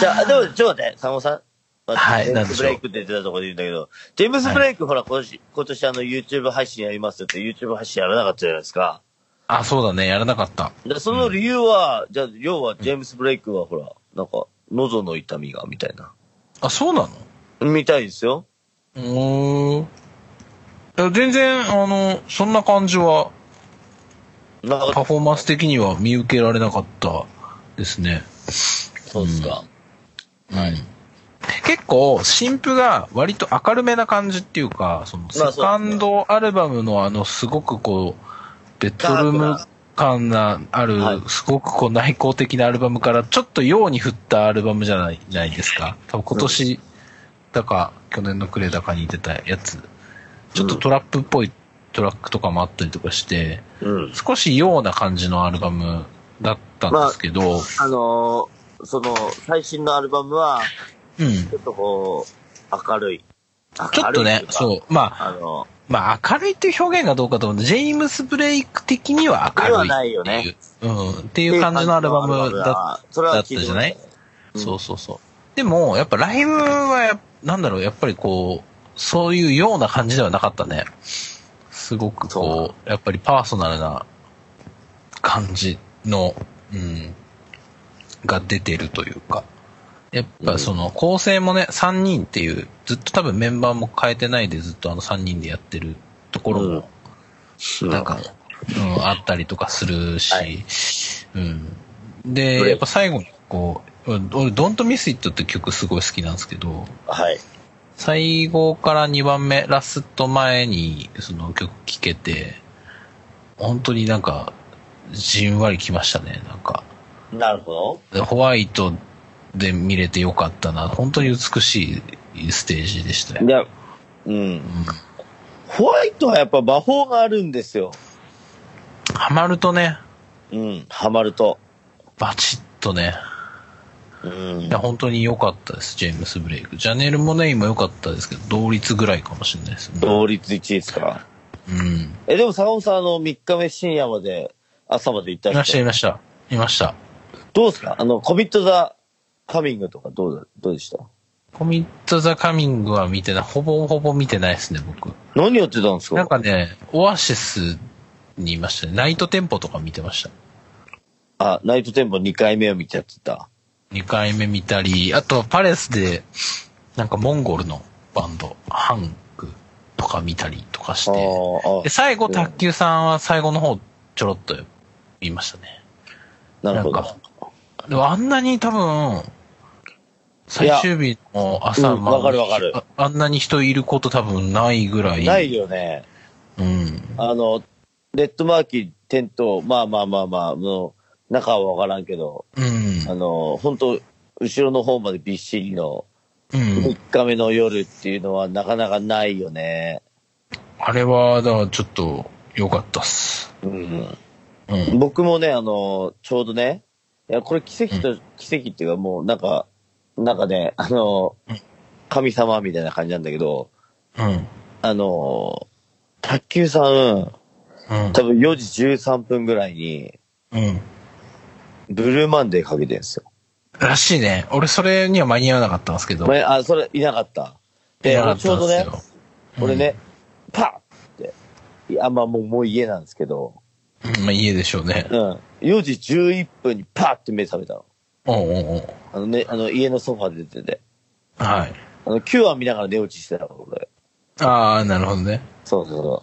じゃあ、でも、ちょっと待って、坂本さん。はい、なんでしょう。ジェームス・ブレイクって言ってたところで言うんだけど、ジェームス・ブレイク、ほら、今年YouTube 配信やりますって、YouTube 配信やらなかったじゃないですか。あ、そうだね、やらなかった。その理由は、じゃあ、要は、ジェームス・ブレイクは、ほら、なんか、喉の痛みが、みたいな。あ、そうなの？みたいですよ。全然、そんな感じは、パフォーマンス的には見受けられなかったですね。そうですか。うん、はい。結構、新譜が割と明るめな感じっていうか、セカンドアルバムのすごくこう、ベッドルーム感がある、すごくこう内向的なアルバムから、ちょっと陽に振ったアルバムじゃないですか。多分今年だか、去年の暮れだかに出たやつ。ちょっとトラップっぽいトラックとかもあったりとかして、少し陽な感じのアルバムだったんですけど。まあ、最新のアルバムは、ちょっとこう、明るい。ちょっとね、そう、まあ、まあ、明るいっていう表現がどうかと思う。ジェームス・ブレイク的には明るい。ではないよね。うん。っていう感じのアルバムだったじゃない？そうそうそう。でも、やっぱライブは、なんだろう、やっぱりこう、そういうような感じではなかったね。すごくこう、やっぱりパーソナルな感じの、うん、が出てるというか。やっぱその構成もね、3人っていう、ずっと多分メンバーも変えてないでずっとあの3人でやってるところも、なんか、うん、あったりとかするし、はい、うん。で、やっぱ最後にこう、俺 Don't Miss It って曲すごい好きなんですけど、はい。最後から2番目、ラスト前にその曲聴けて、本当になんか、じんわりきましたね、なんか。なるほど。ホワイト、で見れてよかったな。本当に美しいステージでしたよ。いや、うん。うん、ホワイトはやっぱ魔法があるんですよ。ハマるとね。うん、ハマると。バチッとね。うん。いや、本当に良かったです、ジェームス・ブレイク。ジャネル・モネイも良かったですけど、同率ぐらいかもしれないですね。同率1位ですから。うん。え、でも坂本さん、3日目深夜まで、朝まで行った人。いました、いました。いました。どうですかコミット・ザ・カミングとかどうでした？コミットザカミングは見てない。ほぼ見てないですね、僕。何やってたんですか？なんかね、オアシスにいましたね。ナイトテンポとか見てました。あ、ナイトテンポ2回目を見ちゃってた。2回目見たり、あとパレスで、なんかモンゴルのバンド、ハンクとか見たりとかして。で最後、卓球さんは最後の方ちょろっと見ましたね。なるほど。なんかでもあんなに多分、最終日の朝まで、うん、あんなに人いること多分ないぐらい。ないよね。うん。レッドマーキーテント、まあ、中はわからんけど、うん、本当後ろの方までびっしりの、3日目の夜っていうのはなかなかないよね。あれは、だからちょっと良かったっす。うん。うん、僕もね、ちょうどね、いや、これ奇跡っていうかもうなんかね、神様みたいな感じなんだけど、うん、卓球さん、うん、多分4時13分ぐらいに、うん、ブルーマンデーかけてるんですよ。らしいね。俺それには間に合わなかったんですけど。あ、それいなかった。で、ちょうどね、うん、俺ね、パッって、いや、まあもう家なんですけど、まあ家でしょうね。うん。4時11分にパーって目覚めたの。おう。ね、家のソファーで出てて。はい。9話見ながら寝落ちしてたから、俺。ああ、なるほどね。そ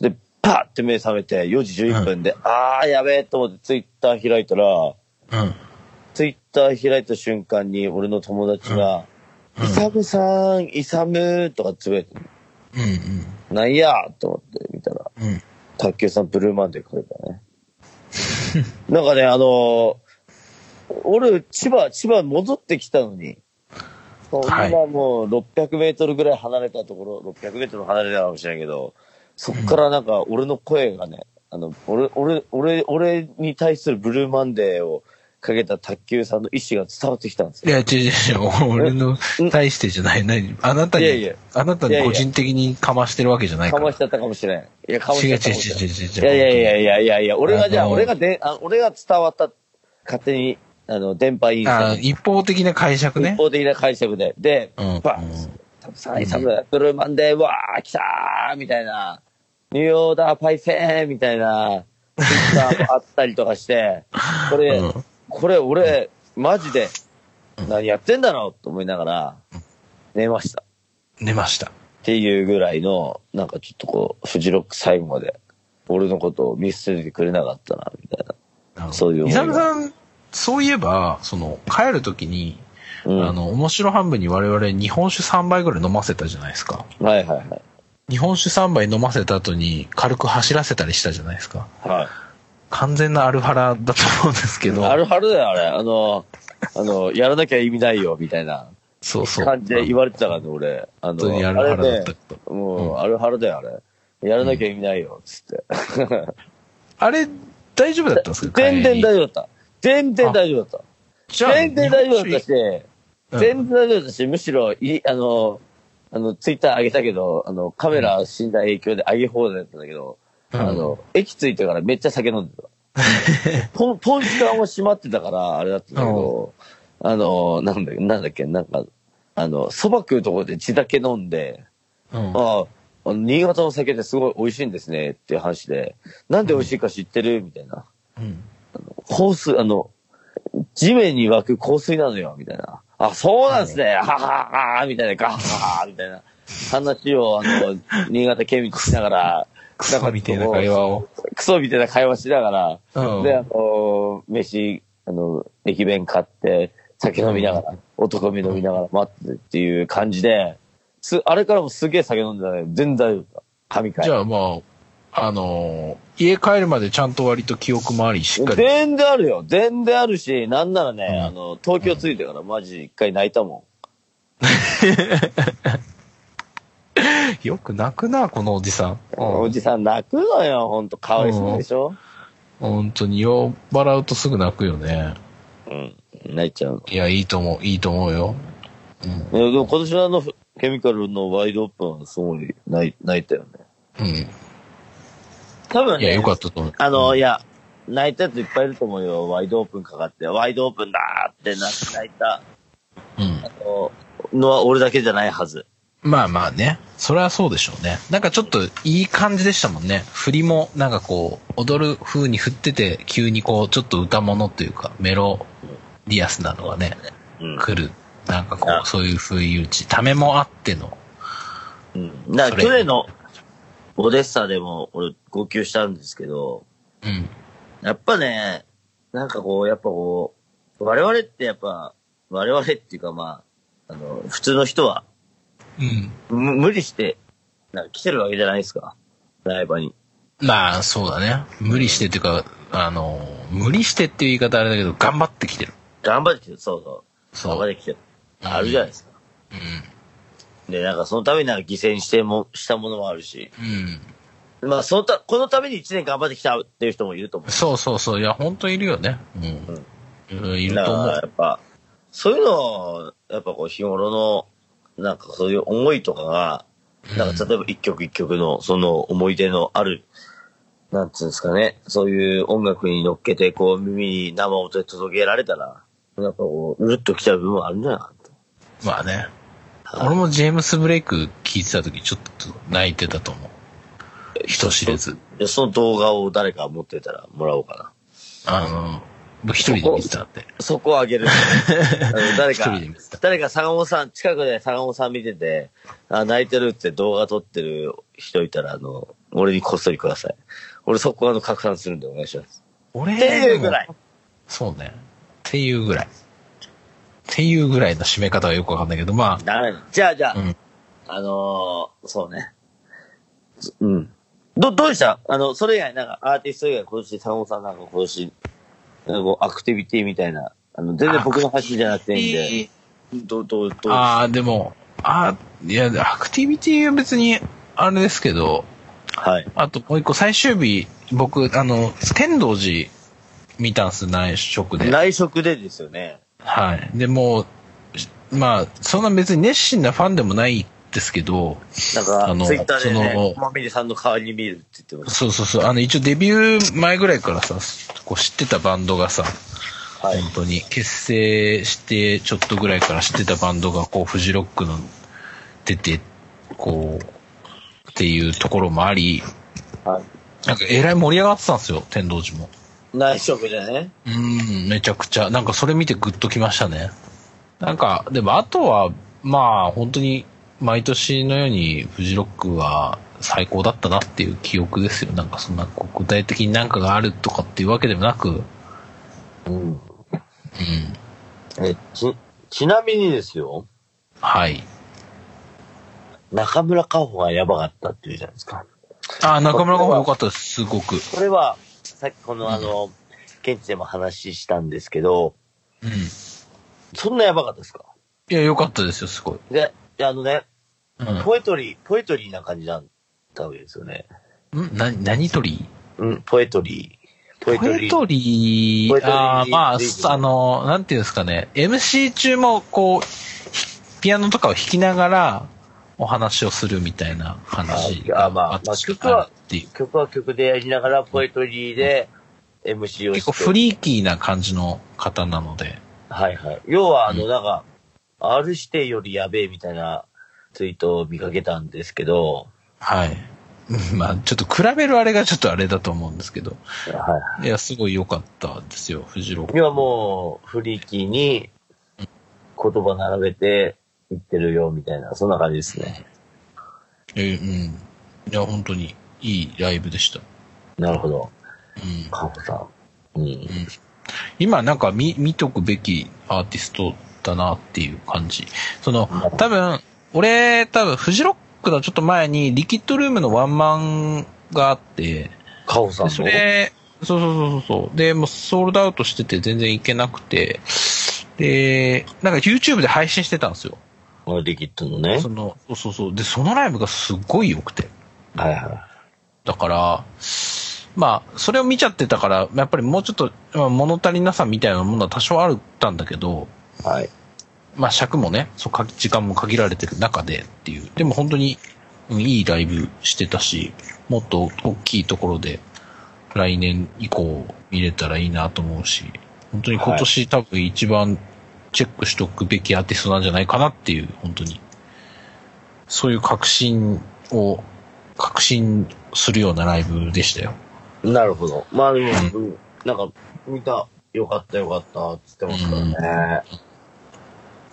う。で、パーって目覚めて、4時11分で、うん、ああ、やべえと思ってツイッター開いたら、うん。ツイッター開いた瞬間に、俺の友達が、イサムさん、イサムとかつぶやいてる。うん。なんやと思って見たら。うん。卓球さんブルーマンデーくれたね。なんかね、俺、千葉戻ってきたのに、はい、今もう600メートルぐらい離れたところ、600メートル離れたかもしれないけど、そっからなんか俺の声がね、俺に対するブルーマンデーをかけた卓球さんの意思が伝わってきたんですよ。いや、違う、俺の対してじゃない。何あなたに個人的にかましてるわけじゃないから。かましちゃったかもしれん。いや、かましちゃったかもしれん。いや、俺が伝わった、勝手に、電波いいんだ。一方的な解釈ね。一方的な解釈で。で、バッたぶん3位サム、ブルーマンデー、わー、来たーみたいな、ニューオーダーパイセンみたいな、ツイッターもあったりとかして、これ俺、マジで、何やってんだろうと思いながら、寝ました。っていうぐらいの、なんかちょっとこう、フジロック最後まで、俺のことを見捨ててくれなかったな、みたいな。そういう思いが。イサムさん、そういえば、帰るときに、面白半分に我々日本酒3杯ぐらい飲ませたじゃないですか。はい。日本酒3杯飲ませた後に、軽く走らせたりしたじゃないですか。はい。完全なアルハラだと思うんですけど。アルハラだよ、あれ。やらなきゃ意味ないよ、みたいな。そう。感じで言われてたからね、俺。本当にアルハラだったこと。もう、アルハラだよ、あれ。やらなきゃ意味ないよ、つって。あれ、大丈夫だったんですか？全然大丈夫だった。全然大丈夫だったし、むしろ、ツイッター上げたけど、カメラ死んだ影響で上げ放題だったんだけど、駅着いてからめっちゃ酒飲んでた。当日間も閉まってたから、あれだったんだけど、なんだっけ、蕎麦食うところで血だけ飲んで、新潟の酒ってすごい美味しいんですねっていう話で、なんで美味しいか知ってるみたいな。香水、地面に湧く香水なのよ、みたいな。あ、そうなんですね、はははみたいな、ガッハーみたいな話を、新潟県民としながら、クソみたいな会話を。クソみたいな会話しながら、で、飯、駅弁買って、酒飲みながら、男見飲みながら待ってっていう感じで、あれからもすげえ酒飲んでたね。全然大丈夫だ。神回。じゃあまあ、家帰るまでちゃんと割と記憶もあり、しっかり。全然あるよ。全然あるし、なんならね、東京着いてからマジ一回泣いたもん。よく泣くな、このおじさん。おじさん泣くのよ、ほんと。かわいそうでしょ、本当に酔っ払うとすぐ泣くよね。泣いちゃう。いや、いいと思う、いいと思うよ。でも今年はケミカルのワイドオープンはすごい泣いたよね。多分ね。いや、よかったと思う。いや、泣いたやついっぱいいると思うよ。ワイドオープンかかって、ワイドオープンだーって泣いた。のは俺だけじゃないはず。まあまあね。それはそうでしょうね。なんかちょっといい感じでしたもんね。振りもなんかこう、踊る風に振ってて、急にこう、ちょっと歌物というか、メロディアスなのがね、来る。なんかこう、そういう不意打ち、ためもあっての。だから去年のオデッサでも俺、号泣したんですけど、やっぱね、なんかこう、やっぱこう、我々っていうかまあ、普通の人は、無理して、なんか来てるわけじゃないですか。ライバに。まあ、そうだね。無理してっていうか、無理してっていう言い方あれだけど、頑張って来てる。頑張って来てる、そうそう。頑張って来てる。あるじゃないですか。で、なんかそのためになんか犠牲にしたものもあるし。まあ、このために1年頑張ってきたっていう人もいると思う。そうそうそう。いや、ほんといるよね。いると思う。やっぱ、そういうのを、やっぱこう、日頃の、なんかそういう思いとかが、なんか例えば一曲一曲のその思い出のある、なんつうんですかね、そういう音楽に乗っけてこう耳に生音で届けられたら、なんかこう、うるっときちゃう部分はあるんじゃないかと。まあね。俺もジェームス・ブレイク聴いてた時ちょっと泣いてたと思う。人知れず。その動画を誰か持ってたらもらおうかな。一人で見てたって。そこをあげる。誰か坂本さん、近くで坂本さん見てて、あ、泣いてるって動画撮ってる人いたら、俺にこっそりください。俺そこ拡散するんでお願いします。っていうぐらい。そうね。っていうぐらい。っていうぐらいの締め方はよくわかんないけど、まあ。ダメだ。じゃあ、そうね。どうでした？それ以外、なんかアーティスト以外今年、坂本さんなんか今年、アクティビティみたいな。全然僕の発信じゃなくていいんで。どうああ、でも、いや、アクティビティは別に、あれですけど、あともう一個、最終日、僕、天童寺見たんす、内職で。内職でですよね。でも、まあ、そんな別に熱心なファンでもないですけど、なんか、ツイッターでね、まみりさんの代わりに見るって言ってました。そうそうそう。一応デビュー前ぐらいからさ、こう知ってたバンドがさ、本当に結成してちょっとぐらいから知ってたバンドが、こう、フジロックの出て、こう、っていうところもあり、なんかえらい盛り上がってたんですよ、天童寺も。内職でね。めちゃくちゃ。なんかそれ見てグッときましたね。なんか、でもあとは、まあ、本当に、毎年のようにフジロックは最高だったなっていう記憶ですよ。なんかそんな具体的になんかがあるとかっていうわけでもなく。ちなみにですよ。中村佳穂がやばかったっていうじゃないですか。中村佳穂良かったです、すごく。これは、さっきこの現地でも話したんですけど。そんなやばかったですか？いや、良かったですよ、すごい。で、ポエトリーな感じだったわけですよね。何トリー？ポエトリー。まあ、なんていうんですかね。MC 中も、こう、ピアノとかを弾きながら、お話をするみたいな話があっていう曲は曲でやりながらポエトリーで MC をして、結構フリーキーな感じの方なので、はいはい、要はなんか、R 指定よりやべえみたいなツイートを見かけたんですけど、はい。まあちょっと比べるあれがちょっとあれだと思うんですけど、はい、いやすごい良かったですよ、フジロック。今もうフリーキーに言葉並べて言ってるよみたいな、そんな感じですね。うん。いや本当にいいライブでした。なるほど。うん。カホさん。うん。今なんか見とくべきアーティストだなっていう感じ。その多分フジロックちょっと前にリキッドルームのワンマンがあって、カオさんのそうでもうソールドアウトしてて全然行けなくて、でなんか YouTube で配信してたんですよ。リキッドのね。そうでそのライブがすごい良くて、はいはい。だからまあそれを見ちゃってたからやっぱりもうちょっと、まあ、物足りなさみたいなものは多少あったんだけど、はい。まあ尺もね、時間も限られてる中でっていう。でも本当にいいライブしてたし、もっと大きいところで来年以降見れたらいいなと思うし、本当に今年多分一番チェックしとくべきアーティストなんじゃないかなっていう、本当に。そういう確信するようなライブでしたよ。なるほど。まあでも、なんか見た、よかったって言ってますからね。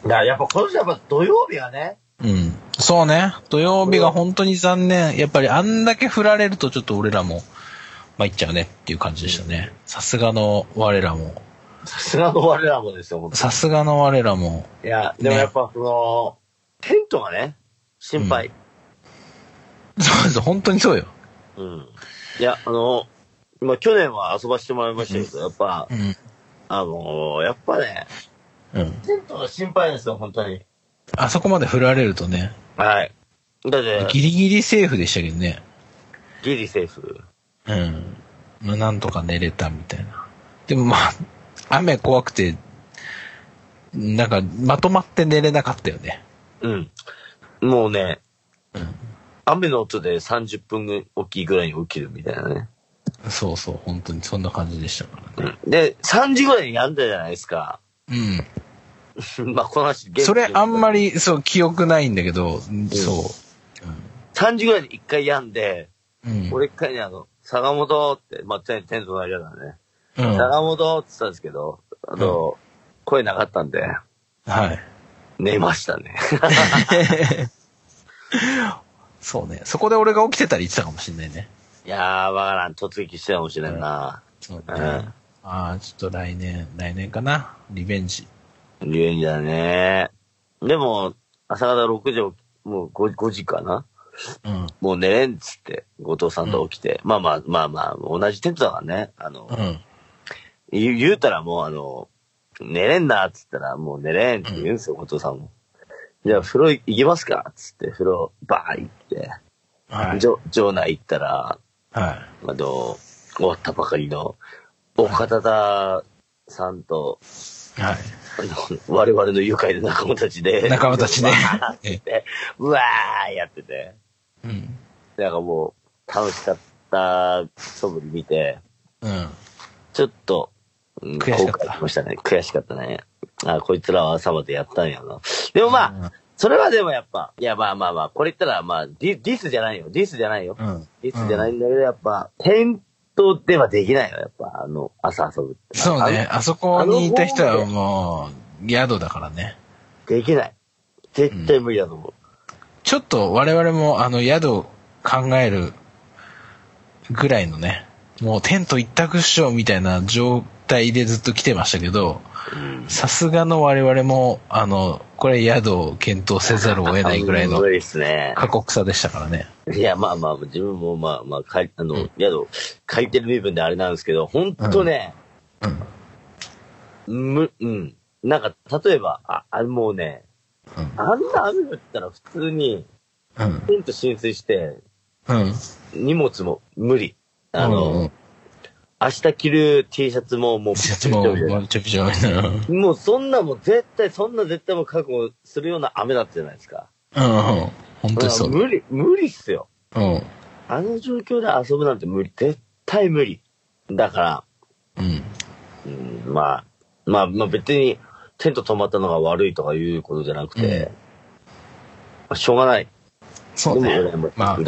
だやっぱ今年は土曜日はね。うん。そうね。土曜日が本当に残念。やっぱりあんだけ振られるとちょっと俺らも参っちゃうねっていう感じでしたね。さすがの我らも。ですよ。さすがの我らも。いや、でもやっぱテントがね、心配。うん、そうです。本当にそうよ。うん。いや、今去年は遊ばせてもらいましたけど、やっぱ、やっぱね、テントが心配ですよ、本当に。あそこまで振られるとね。はい。だってギリギリセーフでしたけどね。うん。まあ、なんとか寝れたみたいな。でもまあ、雨怖くて、なんかまとまって寝れなかったよね。うん。もうね、雨の音で30分おきぐらいに起きるみたいなね。そうそう、本当にそんな感じでしたからね。で、3時ぐらいにやんだじゃないですか。うん。まあ、この話、それあんまり、そう、記憶ないんだけど、そう。うん、3時ぐらいに1回病んで、俺1回に坂本って、まあ、テントの間だね。坂本って言ったんですけど、声なかったんで、はい。寝ましたね。そうね。そこで俺が起きてたり言ってたかもしれないね。いやー、わからん。突撃してたかもしれんな。そうね。ああ、ちょっと来年かな。リベンジだね。でも、朝方6時、もう 5時かな。うん。もう寝れんっつって、後藤さんと起きて。うん、まあ、同じテントだからね。言うたらもう、寝れんなっつったら、もう寝れんって言うんですよ、後藤さんも。じゃあ、風呂行きますかっつって、風呂、バー行って。はい。場内行ったら、はい。終わったばかりの、岡田さんと、はい、我々の愉快な仲間たちで、うわーやってて、うん、なんかもう楽しかったそぶり見て、うん、ちょっと、後悔しましたね。悔しかったね。あ、こいつらは朝までやったんやな。でもまあ、それはでもやっぱ、いやまあ、これ言ったらまあディスじゃないよ。ディスじゃないんだけどやっぱではできないよ、やっぱ、朝遊ぶって。そうね、あそこにいた人はもう、宿だからね。できない。絶対無理だと思う。ちょっと我々も、宿を考えるぐらいのね、もうテント一択っしょみたいな状態でずっと来てましたけど、さすがの我々も、これ宿を検討せざるを得ないぐらいの過酷さでしたからね。いや、まあ、自分も宿、借りてる身分であれなんですけど、ほんとね、なんか、例えば、もうね、あんな雨降ったら普通に、テント浸水して、荷物も無理。明日着る T シャツももうそんなもう絶対もう覚悟するような雨だったじゃないですか。本当にそう。無理っすよ。うん。あの状況で遊ぶなんて無理。絶対無理。だから、うん。うん、まあ別に、テント泊まったのが悪いとかいうことじゃなくて、うん、しょうがない。そうね。まあ、うん。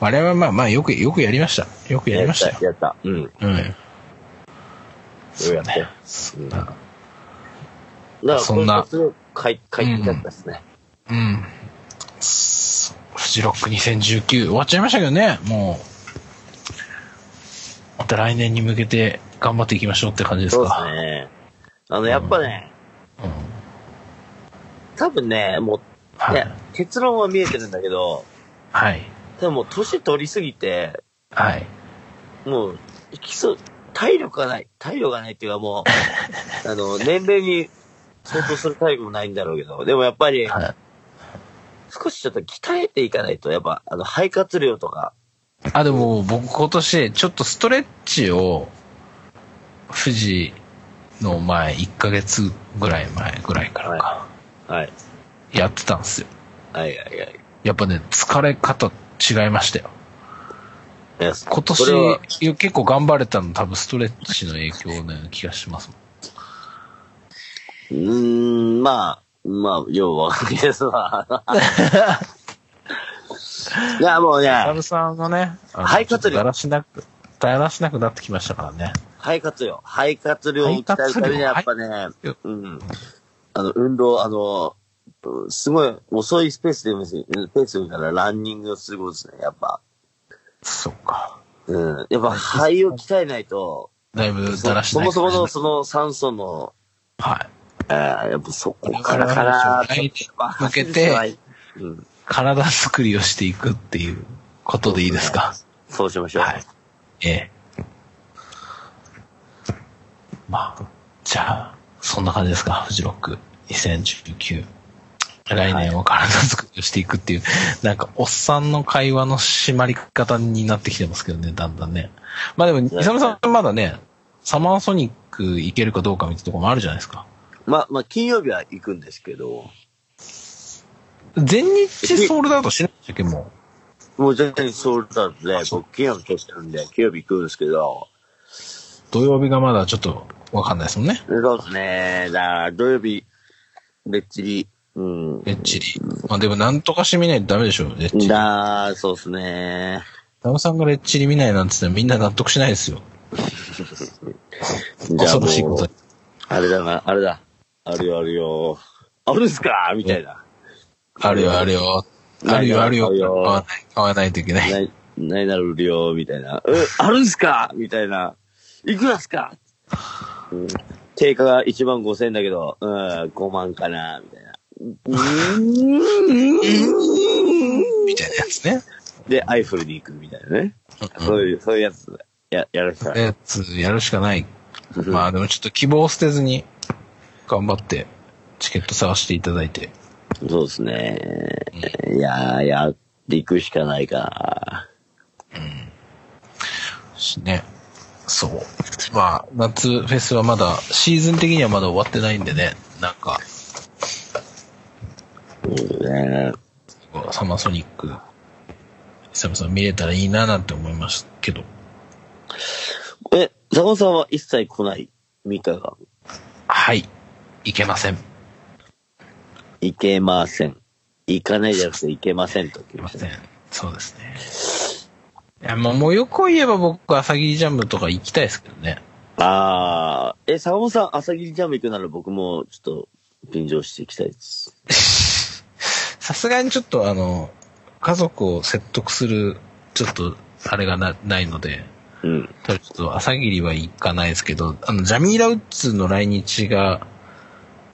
我々はまあよくやりました。よくやりましたよ。やった。うん。うん。そうやって。うん、だからそんな回だったですね。うん。うん、フジロック2019終わっちゃいましたけどね。もうまた来年に向けて頑張っていきましょうって感じですか。そうですね。やっぱね、うん、多分ねもう、はい、結論は見えてるんだけど、はい。でも年取りすぎて、はい。もう体力がないっていうかもう年齢に相当する体力もないんだろうけど、でもやっぱり、はい、少しちょっと鍛えていかないとやっぱ肺活量とか。あでも僕今年ちょっとストレッチを富士の1ヶ月ぐらい前ぐらいからか、はい、やってたんですよ。はいはいはい。やっぱね疲れ方違いましたよ。今年結構頑張れたの多分ストレッチの影響のような気がしますもん。まあ要はわかりですわ。いやもうね。サルさんのね、肺活量だらしなくなってきましたからね。肺活量を鍛えるためにやっぱね、うん、運動すごい遅いスペースからランニングをすることですねやっぱ。そうか。うん。やっぱ肺を鍛えないと、だいぶだらしない。そもそものその酸素の、はい。やっぱそこから向けて、うん、体作りをしていくっていうことでいいですか。そうしましょう。はい。まあ、じゃあ、そんな感じですか。フジロック2019。来年は体作りをしていくっていう、はい、なんか、おっさんの会話の締まり方になってきてますけどね、だんだんね。まあでも、イサムさんまだね、サマーソニック行けるかどうかみたいなところもあるじゃないですか。まあ、金曜日は行くんですけど。全日ソールドアウトしないんでしたっけ、もう。もう全日ソールドアウトで、僕、金曜日取ってるんで、金曜日行くんですけど。土曜日がまだちょっとわかんないですもんね。そうですね。だから、土曜日、べっちり、うん。レッチリ。まあでもなんとかしてみないとダメでしょ、レッチリ。そうですね。ダムさんがレッチリ見ないなんて言ったらみんな納得しないですよ。恐ろしいこと。あれだ。あるよ。あるっすかみたいな。あるよ。あるよ。買わないといけない。ないなるよ、みたいな。あるんすかみたいな。いくらっすか、うん、定価が15,000円だけど、5万かな、みたいな。みたいなやつね。で、アイフルに行くみたいなね。うん、そういうやつやるしかない。やるしかない。まあでもちょっと希望を捨てずに、頑張って、チケット探していただいて。そうですね。うん、いやー、やっていくしかないかな。うん。ね。そう。まあ、夏フェスはまだ、シーズン的にはまだ終わってないんでね。なんか、サマーソニック、久々見れたらいいななんて思いますけど。ザコさんは一切来ないみたいな。はい。いけません。行かないじゃなくていけませんと言ってましたね。そうですね。いや、もうよく言えば僕、朝霧ジャムとか行きたいですけどね。ザコさん、朝霧ジャム行くなら僕もちょっと、便乗していきたいです。さすがにちょっと家族を説得するちょっとあれがないので、うん、ちょっと朝霧は行かないですけど、ジャミーラウッズの来日が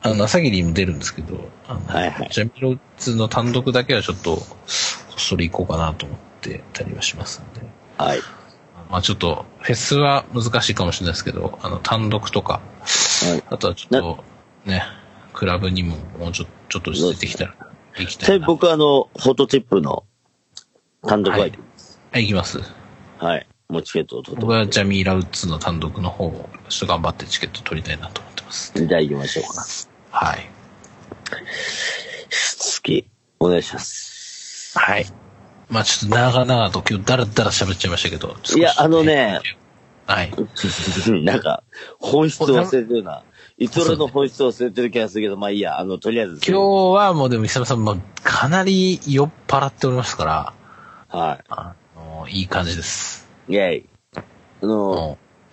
朝霧にも出るんですけど、はいはい、ジャミーラウッズの単独だけはちょっとこっそり行こうかなと思ってたりはしますんで、はい。まあちょっとフェスは難しいかもしれないですけど、単独とか、はい、あとはちょっとね。クラブにももうちょっと落ち着いてきたら行きたいな。僕はホットチップの単独は行きます。はい、行きます。はい。もうチケットを取って。僕はジャミーラウッズの単独の方をちょっと頑張ってチケット取りたいなと思ってます。じゃあ行きましょうか。はい。好き。お願いします。はい。まあちょっと長々と今日ダラダラ喋っちゃいましたけど。いや、あのね。はい。なんか、本質忘れてるな。イトロの本質忘れてる気がするけど、まあいいや、とりあえず。今日はもうでも、久々さん、まあ、かなり酔っ払っておりますから。はい。いい感じです。イェイ。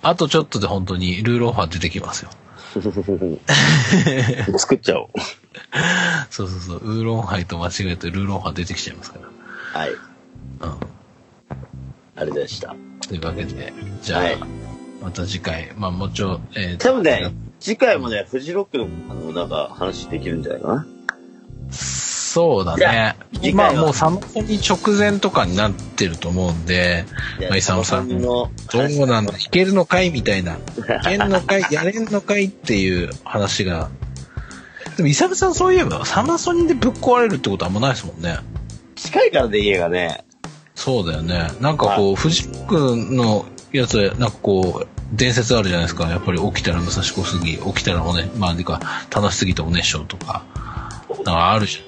あとちょっとで本当にルールオファー出てきますよ。作っちゃおう。そうそうそう。ウーロンハイと間違えてルーロンハイ出てきちゃいますから。はい。うん。あれでした。というわけで、じゃあ、はい、また次回、まあもうちょい、多分ね、次回もね、フジロックの、なんか話できるんじゃないかな。そうだね。今もうサムソニ直前とかになってると思うんで、まあ、イサムさんのどうなんの弾けるのかいみたいな、弾けんのかいやれんのかいっていう話が。でもイサムさんそういえばサムソニでぶっ壊れるってことはあんまないですもんね。近いからで家がね。そうだよね。なんかこうフジロックのやつなんかこう伝説あるじゃないですか。やっぱり起きたら武蔵小杉、起きたらおね、まあなんか楽しすぎたおねしょうとかなんかあるじゃん。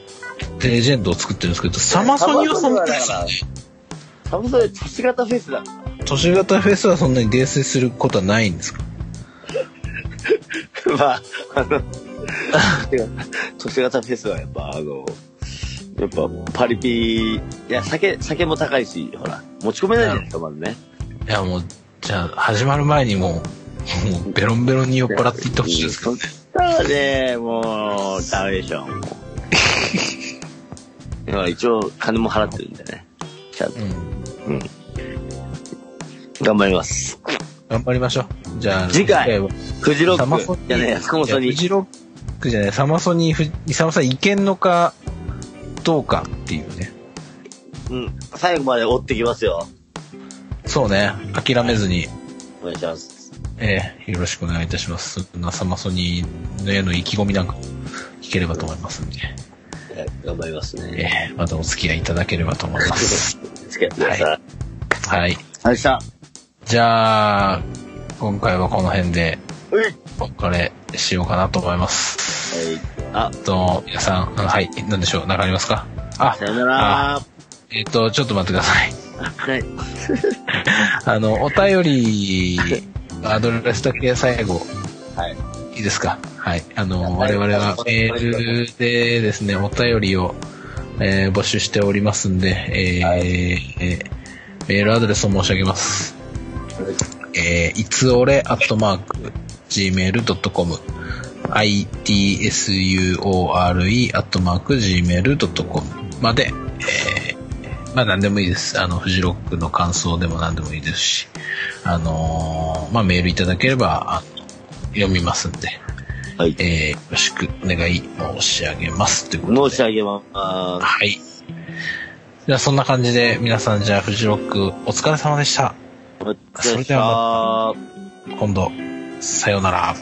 レジェンドを作ってるんですけど、サマソニはそんなに。サマソニ都市型フェスだ。都市型フェスはそんなに泥酔することはないんですか。まあ都市型フェスはやっぱやっぱパリピいや酒も高いし、ほら持ち込めないじゃないですかまだね。いやもうじゃあ始まる前にもうベロンベロンに酔っ払っていってほしいですけどね。そうね、もうダメでしょ。一応金も払ってるんでね。ちゃんと、うんうん、頑張ります。頑張りましょう。じゃあ次回はフジロックじゃねえ、サマソニー。フジロックじゃねえ、サマソニー、イサムさんいけんのかどうかっていうね。うん。最後まで追ってきますよ。そうね。諦めずに。お願いします。よろしくお願いいたします。そんなサマソニーのへの意気込みなんか聞ければと思いますんで。頑張りますね。またお付き合いいただければと思います。付き合ってください。はい。はい。じゃあ今回はこの辺でお別れしようかなと思います。はい、皆さんはい何でしょう、何かありますか。あ、さよなら。ちょっと待ってください。はい。お便りアドレスだけ最後。はい。いいですか。はい、我々はメールでですねお便りを、募集しておりますんで、はい、メールアドレスを申し上げます。いつおれ@gmail.com、itsure@gmail.com まで、まあ何でもいいです。フジロックの感想でも何でもいいですし、まあメールいただければ。読みますんで、はい、よろしくお願い申し上げますということで申し上げます。はい。じゃあそんな感じで皆さん、じゃあフジロックお疲れ様でした。それではまた今度さようなら。